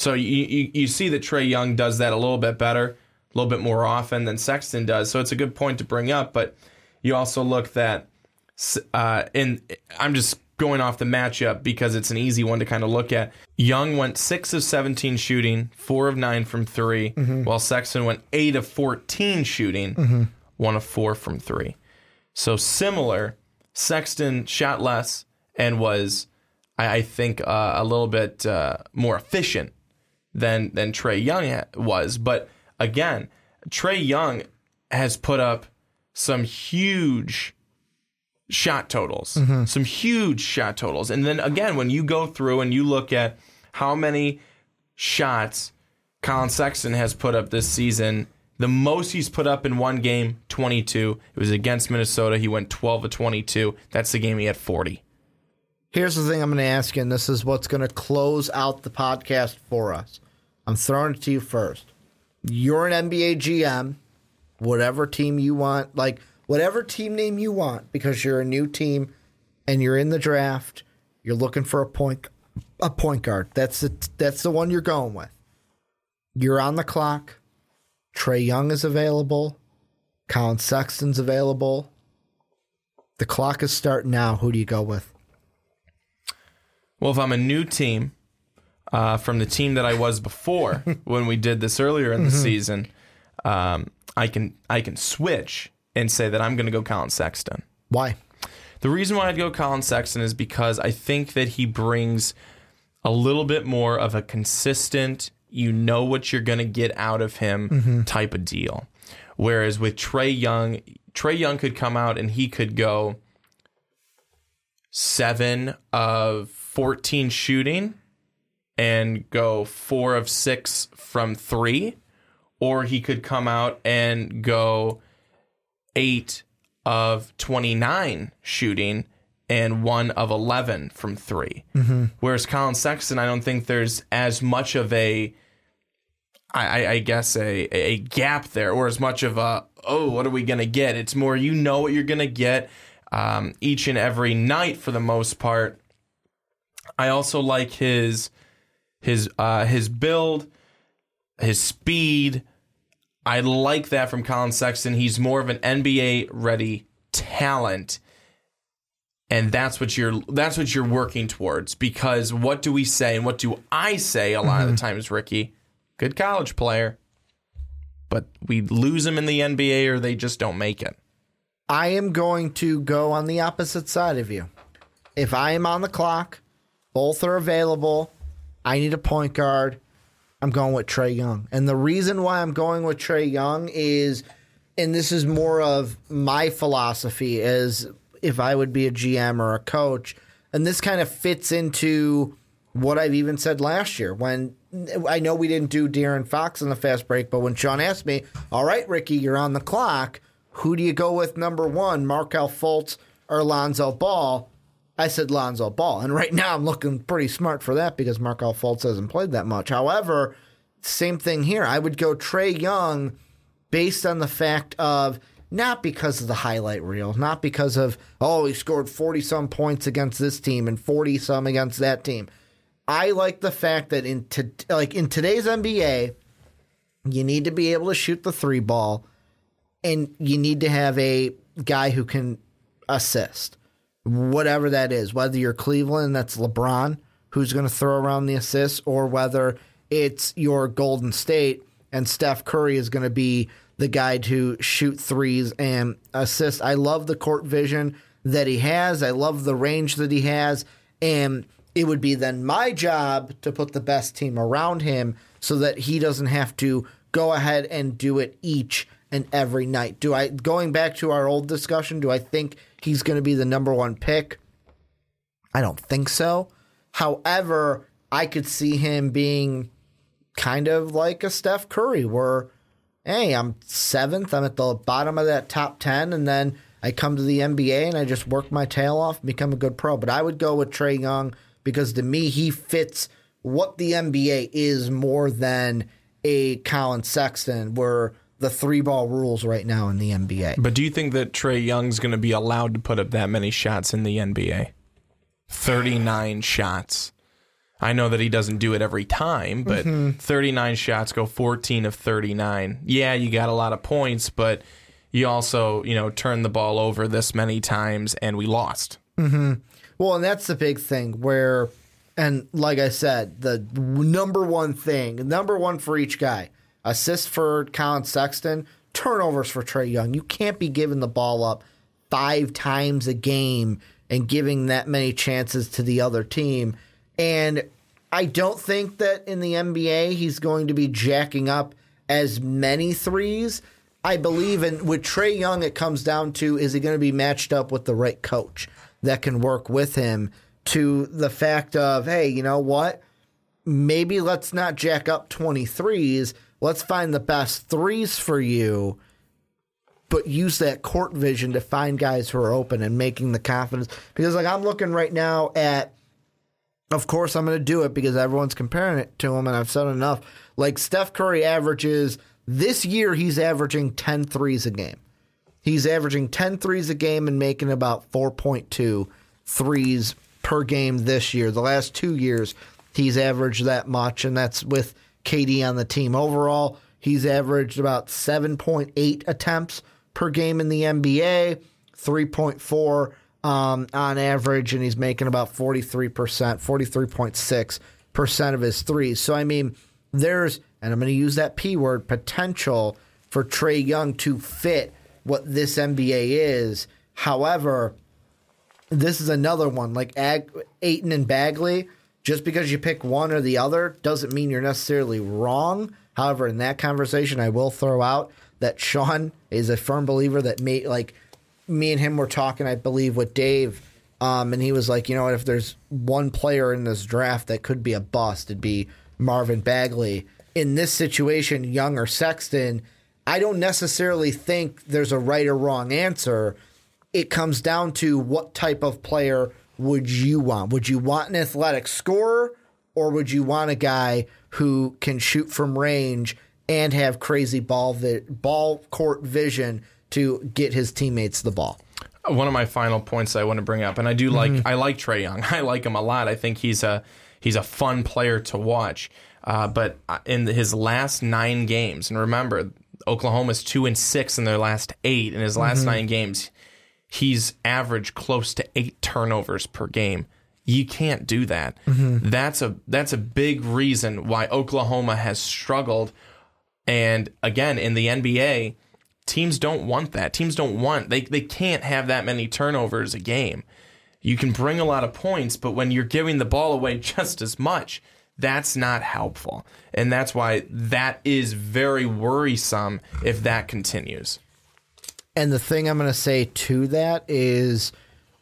So you see that Trey Young does that a little bit better, a little bit more often than Sexton does. So it's a good point to bring up. But you also look that, and I'm just going off the matchup because it's an easy one to kind of look at. Young went 6 of 17 shooting, 4 of 9 from 3, while Sexton went 8 of 14 shooting, 1 of 4 from 3. So similar, Sexton shot less and was, I think, a little bit more efficient than Trey Young was. But again, Trey Young has put up some huge shot totals, And then again, when you go through and you look at how many shots Collin Sexton has put up this season. The most he's put up in one game, 22. It was against Minnesota. He went 12 of 22. That's the game he had 40. Here's the thing I'm going to ask you, and this is what's going to close out the podcast for us. I'm throwing it to you first. You're an NBA GM, whatever team you want, like whatever team name you want, because you're a new team and you're in the draft. You're looking for a point guard. That's the one you're going with. You're on the clock. Trey Young is available. Collin Sexton's available. The clock is starting now. Who do you go with? Well, if I'm a new team, from the team that I was before when we did this earlier in the season, I can switch and say that I'm going to go Collin Sexton. Why? The reason why I'd go Collin Sexton is because I think that he brings a little bit more of a consistent, you know what you're going to get out of him type of deal. Whereas with Trey Young could come out and he could go 7 of 14 shooting and go 4 of 6 from 3, or he could come out and go 8 of 29 shooting and 1 of 11 from 3. Whereas Collin Sexton, I don't think there's as much of a gap there, or as much of a, oh, what are we going to get? It's more, you know what you're going to get each and every night for the most part. I also like his build, his speed. I like that from Collin Sexton. He's more of an NBA-ready talent, and that's what you're working towards. Because what do we say, and what do I say a lot of the times, Ricky? Good college player, but we lose him in the NBA, or they just don't make it. I am going to go on the opposite side of you. If I am on the clock, both are available. I need a point guard. I'm going with Trey Young. And the reason why I'm going with Trey Young is, and this is more of my philosophy as if I would be a GM or a coach, and this kind of fits into what I've even said last year when I know we didn't do De'Aaron Fox in the fast break, but when Sean asked me, all right, Ricky, you're on the clock. Who do you go with number one, Markelle Fultz or Lonzo Ball? I said Lonzo Ball, and right now I'm looking pretty smart for that because Markelle Fultz hasn't played that much. However, same thing here. I would go Trey Young based on the fact of not because of the highlight reel, not because of, oh, he scored 40-some points against this team and 40-some against that team. I like the fact that in today's NBA, you need to be able to shoot the three ball, and you need to have a guy who can assist. Whatever that is, whether you're Cleveland, that's LeBron, who's going to throw around the assists, or whether it's your Golden State and Steph Curry is going to be the guy to shoot threes and assist. I love the court vision that he has. I love the range that he has. And it would be then my job to put the best team around him so that he doesn't have to go ahead and do it each and every night. Going back to our old discussion, do I think he's going to be the number one pick? I don't think so. However, I could see him being kind of like a Steph Curry where, hey, I'm seventh, I'm at the bottom of that top 10, and then I come to the NBA and I just work my tail off and become a good pro. But I would go with Trey Young because to me he fits what the NBA is more than a Collin Sexton where the three-ball rules right now in the NBA. But do you think that Trey Young's going to be allowed to put up that many shots in the NBA? 39 shots. I know that he doesn't do it every time, but 39 shots, go 14 of 39. Yeah, you got a lot of points, but you also, turned the ball over this many times, and we lost. Well, and that's the big thing where, and like I said, the number one for each guy, assists for Collin Sexton, turnovers for Trey Young. You can't be giving the ball up 5 times a game and giving that many chances to the other team. And I don't think that in the NBA he's going to be jacking up as many threes. I believe with Trey Young it comes down to, is he going to be matched up with the right coach that can work with him to the fact of, hey, you know what? maybe let's not jack up 23s. Let's find the best threes for you, but use that court vision to find guys who are open and making the confidence. Because, like, I'm looking right now at, of course, I'm going to do it because everyone's comparing it to him, and I've said enough. Like, Steph Curry averages, this year he's averaging 10 threes a game. He's averaging 10 threes a game and making about 4.2 threes per game this year. The last 2 years, he's averaged that much, and that's with KD on the team. Overall, he's averaged about 7.8 attempts per game in the NBA, 3.4 on average, and he's making about 43%, 43.6% of his threes. So, I mean, there's, and I'm going to use that P word, potential for Trey Young to fit what this NBA is. However, this is another one. Like Ayton and Bagley, just because you pick one or the other doesn't mean you're necessarily wrong. However, in that conversation, I will throw out that Sean is a firm believer that me and him were talking, I believe, with Dave, and he was like, you know what, if there's one player in this draft that could be a bust, it'd be Marvin Bagley. In this situation, Young or Sexton, I don't necessarily think there's a right or wrong answer. It comes down to what type of player would you want? Would you want an athletic scorer, or would you want a guy who can shoot from range and have crazy ball court vision to get his teammates the ball? One of my final points I want to bring up, and I do like, I like Trey Young. I like him a lot. I think he's a fun player to watch. But in his last 9 games, and remember, Oklahoma's 2-6 in their last 8. In his last 9 games, he's averaged close to 8 turnovers per game. You can't do that. That's a big reason why Oklahoma has struggled. And again, in the NBA, teams don't want that. Teams don't want, they can't have that many turnovers a game. You can bring a lot of points, but when you're giving the ball away just as much, that's not helpful. And that's why that is very worrisome if that continues. And the thing I'm going to say to that is,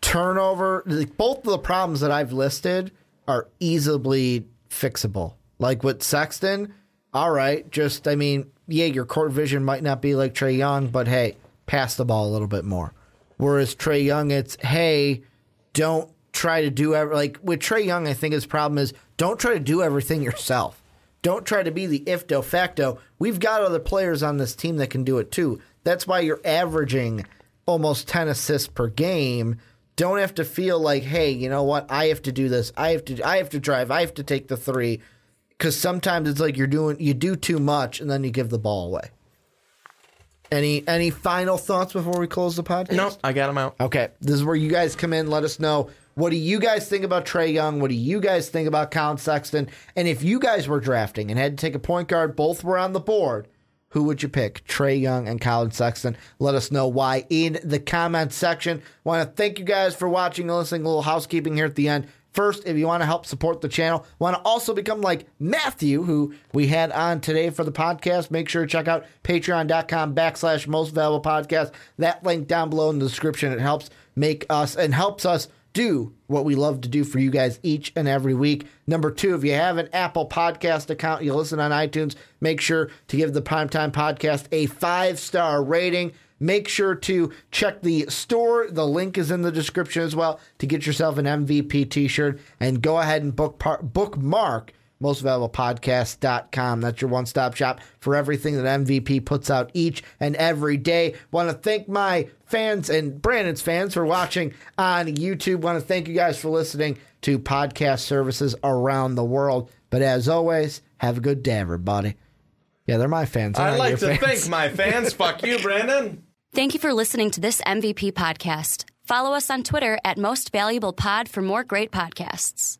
turnover, both of the problems that I've listed are easily fixable. Like with Sexton, all right, just, I mean, yeah, your court vision might not be like Trey Young, but hey, pass the ball a little bit more. Whereas Trey Young, it's, hey, don't try to do like with Trey Young, I think his problem is don't try to do everything yourself. Don't try to be the if de facto. We've got other players on this team that can do it too. That's why you're averaging almost 10 assists per game. Don't have to feel like, hey, you know what? I have to do this. I have to drive. I have to take the three, because sometimes it's like you do too much, and then you give the ball away. Any final thoughts before we close the podcast? Nope, I got them out. Okay, this is where you guys come in. Let us know, what do you guys think about Trey Young? What do you guys think about Collin Sexton? And if you guys were drafting and had to take a point guard, both were on the board, who would you pick, Trey Young and Collin Sexton? Let us know why in the comments section. Want to thank you guys for watching and listening. A little housekeeping here at the end. First, if you want to help support the channel, want to also become like Matthew, who we had on today for the podcast, make sure to check out patreon.com/Most Valuable Podcast. That link down below in the description. It helps make us and helps us do what we love to do for you guys each and every week. Number 2, if you have an Apple Podcast account, you listen on iTunes, make sure to give the Primetime Podcast a 5-star rating. Make sure to check the store. The link is in the description as well to get yourself an MVP t-shirt, and go ahead and bookmark mostvaluablepodcast.com. That's your one-stop shop for everything that MVP puts out each and every day. Want to thank my fans and Brandon's fans for watching on YouTube. Want to thank you guys for listening to podcast services around the world. But as always, have a good day, everybody. Yeah, they're my fans. I'd like to thank my fans. Fuck you, Brandon. Thank you for listening to this MVP podcast. Follow us on Twitter at Most Valuable Pod for more great podcasts.